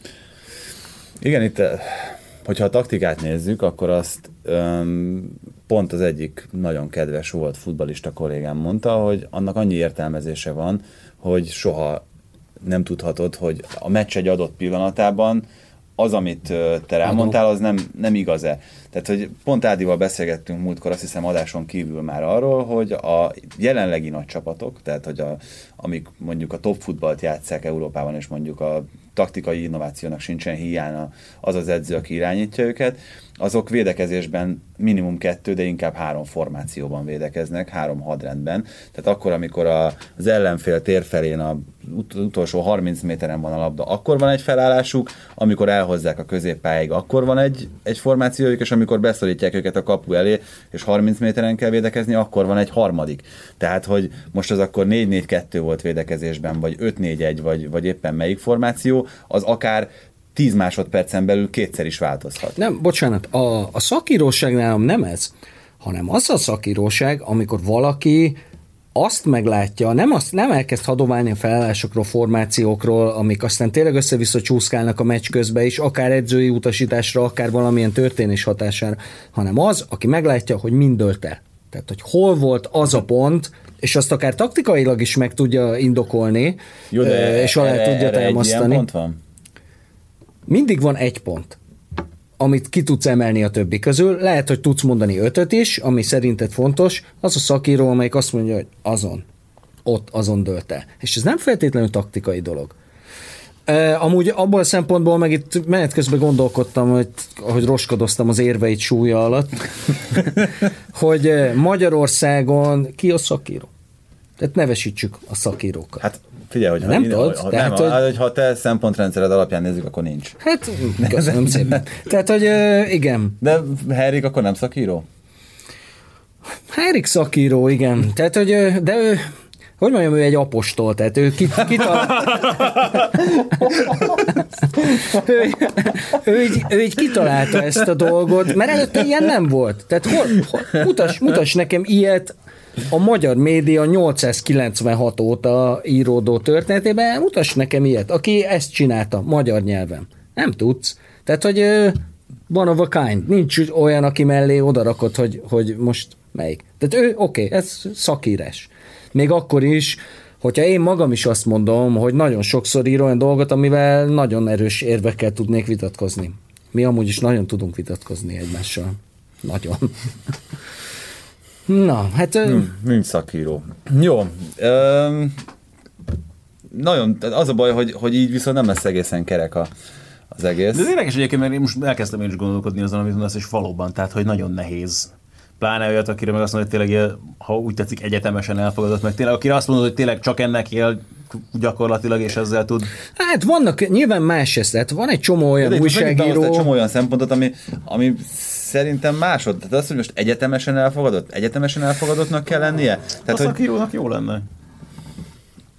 Igen, itt, hogyha a taktikát nézzük, akkor azt öm, pont az egyik nagyon kedves volt futballista kollégám mondta, hogy annak annyi értelmezése van, hogy soha nem tudhatod, hogy a meccs egy adott pillanatában az, amit te rámondtál, az nem, nem igaz-e. Tehát, hogy pont Ádival beszélgettünk múltkor, azt hiszem adáson kívül már arról, hogy a jelenlegi nagy csapatok, tehát, hogy a, amik mondjuk a top futballt játsszák Európában, és mondjuk a taktikai innovációnak sincsen hiánya az az edző, aki irányítja őket, azok védekezésben minimum kettő, de inkább három formációban védekeznek, három hadrendben. Tehát akkor, amikor a, az ellenfél térfelén a ut- utolsó harminc méteren van a labda, akkor van egy felállásuk, amikor elhozzák a középpályáig, akkor van egy, egy formációjuk, és amikor beszorítják őket a kapu elé, és harminc méteren kell védekezni, akkor van egy harmadik. Tehát, hogy most az akkor négy négy kettő volt védekezésben, vagy öt négy egy, vagy, vagy éppen melyik formáció, az akár tíz másodpercen belül kétszer is változhat. Nem, bocsánat, a, a szakíróság nálam nem ez, hanem az a szakíróság, amikor valaki azt meglátja, nem, azt, nem elkezd hadoválni a felállásokról, formációkról, amik aztán tényleg össze-vissza csúszkálnak a meccs közben is, akár edzői utasításra, akár valamilyen történés hatására, hanem az, aki meglátja, hogy mind dölt el. Tehát, hogy hol volt az a pont, és azt akár taktikailag is meg tudja indokolni, jó, de és alá erre, tudja támasztani. Egy ilyen pont van? Mindig van egy pont, amit ki tudsz emelni a többi közül. Lehet, hogy tudsz mondani ötöt is, ami szerinted fontos, az a szakíró, amelyik azt mondja, hogy azon, ott azon dőlt el. És ez nem feltétlenül taktikai dolog. Amúgy abból a szempontból meg itt menet közben gondolkodtam, hogy, hogy roskadoztam az érveit súlya alatt, hogy Magyarországon ki a szakíró? Tehát nevesítsük a szakírókat. Hát figyelj, hogy nem ha, tudod, ha, tehát, nem, hogy... ha te szempontrendszered alapján nézzük, akkor nincs. Hát köszönöm szépen. Tehát, hogy igen. De Henrik akkor nem szakíró? Henrik szakíró, igen. Tehát, hogy de ő, hogy mondjam, ő egy apostol, tehát ő kit, kitalál... ő, ő, így, ő így kitalálta ezt a dolgot, mert előtte ilyen nem volt. Tehát hol, hol, mutass, mutass nekem ilyet, a magyar média nyolcszázkilencvenhat óta íródó történetében, mutass nekem ilyet, aki ezt csinálta magyar nyelven. Nem tudsz. Tehát, hogy one of a kind. Nincs olyan, aki mellé odarakod, hogy, hogy most melyik. Tehát ő, oké, okay, ez szakírás. Még akkor is, hogyha én magam is azt mondom, hogy nagyon sokszor ír olyan dolgot, amivel nagyon erős érvekkel tudnék vitatkozni. Mi amúgy is nagyon tudunk vitatkozni egymással. Nagyon. Na, hát... Hmm, nincs szakíró. Jó. Öm, nagyon, az a baj, hogy, hogy így viszont nem lesz egészen kerek a, az egész. De ez érdekes egyébként, mert én most elkezdtem én is gondolkodni azon, amit mondasz, és valóban, tehát, hogy nagyon nehéz. Pláne olyat, akire meg azt mondod, hogy tényleg, ha úgy tetszik, egyetemesen elfogadott meg tényleg, akire azt mondod, hogy tényleg csak ennek él gyakorlatilag, és ezzel tud... Hát vannak, nyilván más ez, tehát van egy csomó olyan de újságíró... Egy csomó olyan szempontot, ami, ami szerintem másod. Tehát az, hogy most egyetemesen elfogadott, egyetemesen elfogadottnak kell lennie? Tehát, a szakírónak hogy... jó lenne.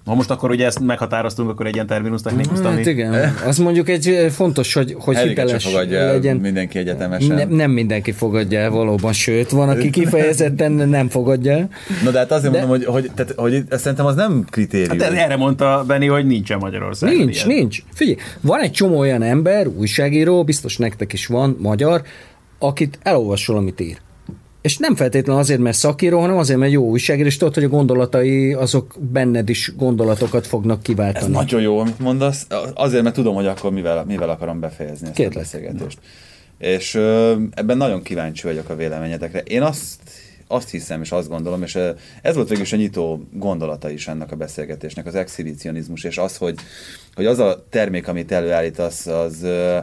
Ha most akkor ugye ezt meghatároztunk, akkor egy ilyen terminus technikus, hát ami... igen, az mondjuk egy fontos, hogy, hogy hiteles fogadja legyen. Mindenki egyetemesen. Ne, nem mindenki fogadja el valóban, sőt, van, aki kifejezetten nem fogadja el. Na de hát azért de... mondom, hogy, hogy, tehát, hogy szerintem az nem kritérium. Hát erre mondta Benni, hogy nincsen Magyarországon. Nincs, ilyen. nincs. Figyelj, van egy csomó olyan ember, újságíró, biztos nektek is van, magyar, akit elolvasol, amit ír. És nem feltétlenül azért, mert szakíró, hanem azért, mert jó újságíró, és tudod, hogy a gondolatai azok benned is gondolatokat fognak kiváltani. Ez nagyon jó, amit mondasz. Azért, mert tudom, hogy akkor mivel, mivel akarom befejezni ezt Kérlek. a beszélgetést. És ö, ebben nagyon kíváncsi vagyok a véleményedekre. Én azt, azt hiszem, és azt gondolom, és ez volt végül is a nyitó gondolata is ennek a beszélgetésnek, az exhibicionizmus, és az, hogy, hogy az a termék, amit előállítasz, az... Ö,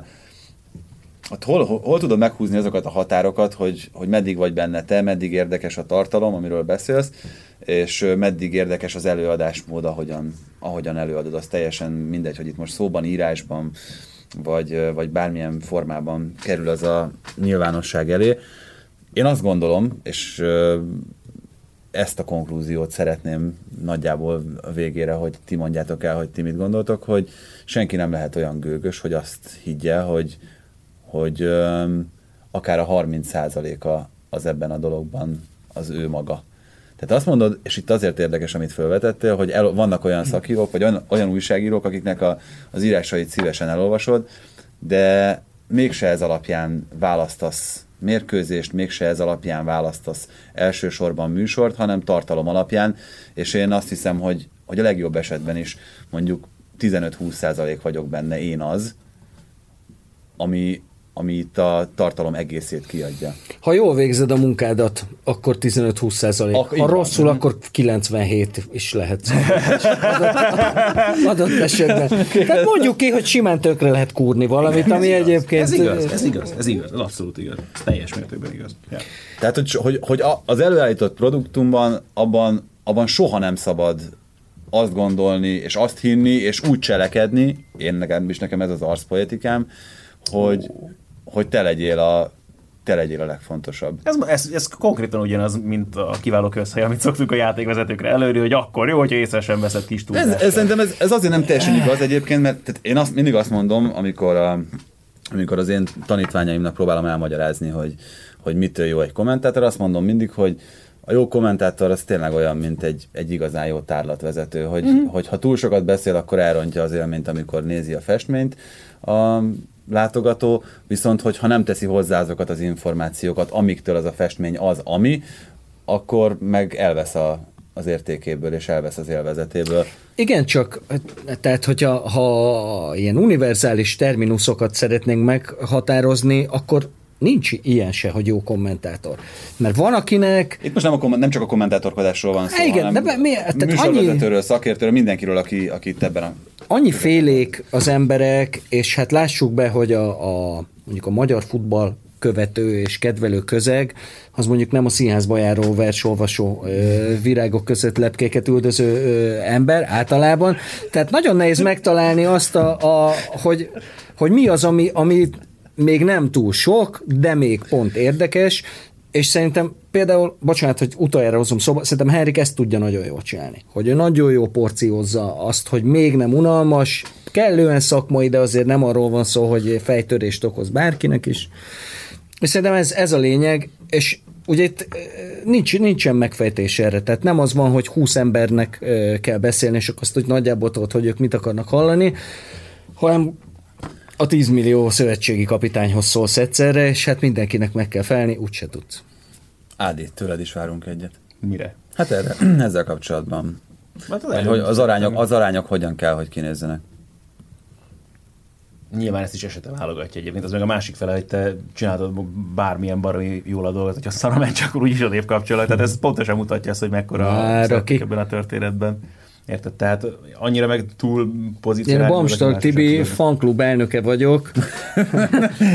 Hol, hol, hol tudod meghúzni azokat a határokat, hogy, hogy meddig vagy benne te, meddig érdekes a tartalom, amiről beszélsz, és meddig érdekes az előadásmód, ahogyan, ahogyan előadod. Az teljesen mindegy, hogy itt most szóban, írásban, vagy, vagy bármilyen formában kerül az a nyilvánosság elé. Én azt gondolom, és ezt a konklúziót szeretném nagyjából a végére, hogy ti mondjátok el, hogy ti mit gondoltok, hogy senki nem lehet olyan gőgös, hogy azt higgye, hogy hogy öm, akár a harminc százaléka az ebben a dologban az ő maga. Tehát azt mondod, és itt azért érdekes, amit felvetettél, hogy el, vannak olyan szakírók, vagy olyan, olyan újságírók, akiknek a, az írásait szívesen elolvasod, de mégse ez alapján választasz mérkőzést, mégse ez alapján választasz elsősorban műsort, hanem tartalom alapján, és én azt hiszem, hogy, hogy a legjobb esetben is mondjuk tizenöt-húsz százalék vagyok benne én az, ami ami itt a tartalom egészét kiadja. Ha jól végzed a munkádat, akkor tizenöt-húsz százalék. Ak- ha rosszul, van. Akkor kilencvenhét is lehet. Adott, adott esetben. Tehát mondjuk ki, hogy simán tökre lehet kúrni valamit, ami ez egyébként... Ez igaz, ez igaz, ez igaz, abszolút igaz. Ez teljes mértékben igaz. Ja. Tehát, hogy, hogy, hogy az előállított produktumban, abban, abban soha nem szabad azt gondolni, és azt hinni, és úgy cselekedni, én nekem is nekem ez az arszpoetikám, hogy, hogy te legyél a, te legyél a legfontosabb. Ez, ez, ez konkrétan ugyanaz, mint a kiváló közhely, amit szoktuk a játékvezetőkre előri, hogy akkor jó, hogyha észre sem veszed kis túlzással. Ez, ez szerintem ez, ez azért nem teljesen igaz egyébként, mert tehát én azt, mindig azt mondom, amikor, a, amikor az én tanítványaimnak próbálom elmagyarázni, hogy, hogy mitől jó egy kommentátor, azt mondom mindig, hogy a jó kommentátor az tényleg olyan, mint egy, egy igazán jó tárlatvezető, hogy, mm. hogy ha túl sokat beszél, akkor elrontja az élményt, amikor nézi a festményt. A, látogató, viszont hogyha nem teszi hozzá azokat az információkat, amiktől az a festmény az, ami, akkor meg elvesz a, az értékéből, és elvesz az élvezetéből. Igen, csak tehát, hogyha ha ilyen univerzális terminusokat szeretnénk meghatározni, akkor nincs ilyen se, hogy jó kommentátor. Mert van akinek... Itt most nem, a komment, nem csak a kommentátorkodásról van szó, igen, hanem de mi, műsorvezetőről, annyi... szakértőről, mindenkiről, aki, aki itt ebben a... Annyi félék az emberek, és hát lássuk be, hogy a, a, mondjuk a magyar futball követő és kedvelő közeg, az mondjuk nem a színházba járó, versolvasó virágok között lepkéket üldöző ö, ember általában. Tehát nagyon nehéz megtalálni azt, a, a, hogy, hogy mi az, ami, ami még nem túl sok, de még pont érdekes, és szerintem például, bocsánat, hogy utoljára hozom szóba, szerintem Henrik ezt tudja nagyon jól csinálni, hogy ő nagyon jól porciózza azt, hogy még nem unalmas, kellően szakmai, de azért nem arról van szó, hogy fejtörést okoz bárkinek is. És szerintem ez, ez a lényeg, és ugye itt nincs, nincsen megfejtés erre, tehát nem az van, hogy húsz embernek kell beszélni, és akkor azt úgy nagyjából tudod, hogy ők mit akarnak hallani, hanem a tíz millió szövetségi kapitányhoz szólsz egyszerre, és hát mindenkinek meg kell felelni, úgyse tudsz. Ádi, tőled is várunk egyet. Mire? Hát erre, ezzel kapcsolatban. Hát az, hogy az, arányok, az arányok hogyan kell, hogy kinézzenek? nyilván ezt is esete válogatja egyébként, az meg a másik fele, hogy te csináltad bármilyen baromi jól a dolgot, hogyha szar a meccs, akkor úgyis odébb kapcsolod. Tehát ez pontosan mutatja azt, hogy mekkora szerepük ebben a történetben. Érted? Tehát annyira meg túl pozícionálni. Én a Bamstark Tibi fanklub elnöke vagyok.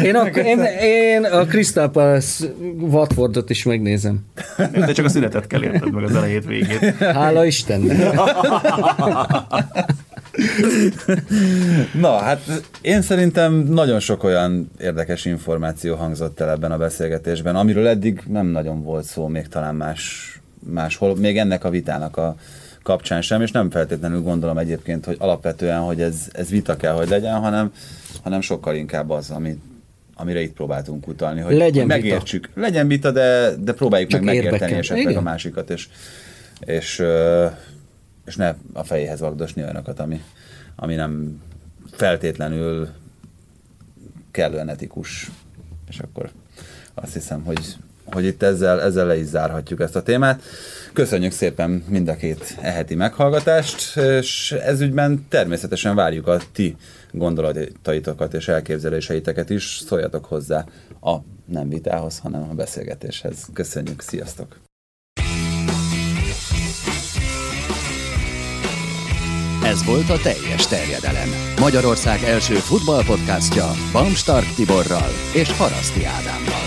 én, a, én, én a Crystal Palace Watfordot is megnézem. De csak a szünetet kell érted meg az elejét végét. Hála Istennek. Na, hát én szerintem nagyon sok olyan érdekes információ hangzott el ebben a beszélgetésben, amiről eddig nem nagyon volt szó, még talán más, máshol, még ennek a vitának a kapcsán sem, és nem feltétlenül gondolom egyébként, hogy alapvetően, hogy ez, ez vita kell, hogy legyen, hanem, hanem sokkal inkább az, ami, amire itt próbáltunk utalni, hogy legyen megértsük. Vita. Legyen vita, de, de próbáljuk csak meg megérteni esetleg igen. A másikat, és, és, és ne a fejéhez vagdosni olyanokat, ami, ami nem feltétlenül kellően etikus. És akkor azt hiszem, hogy hogy itt ezzel, ezzel le is zárhatjuk ezt a témát. Köszönjük szépen mind a két e heti meghallgatást, és ezügyben természetesen várjuk a ti gondolataitokat és elképzeléseiteket is. Szóljatok hozzá a nem vitához, hanem a beszélgetéshez. Köszönjük, sziasztok! Ez volt a Teljes Terjedelem. Magyarország első futballpodcastja Bamstark Tiborral és Haraszti Ádámmal.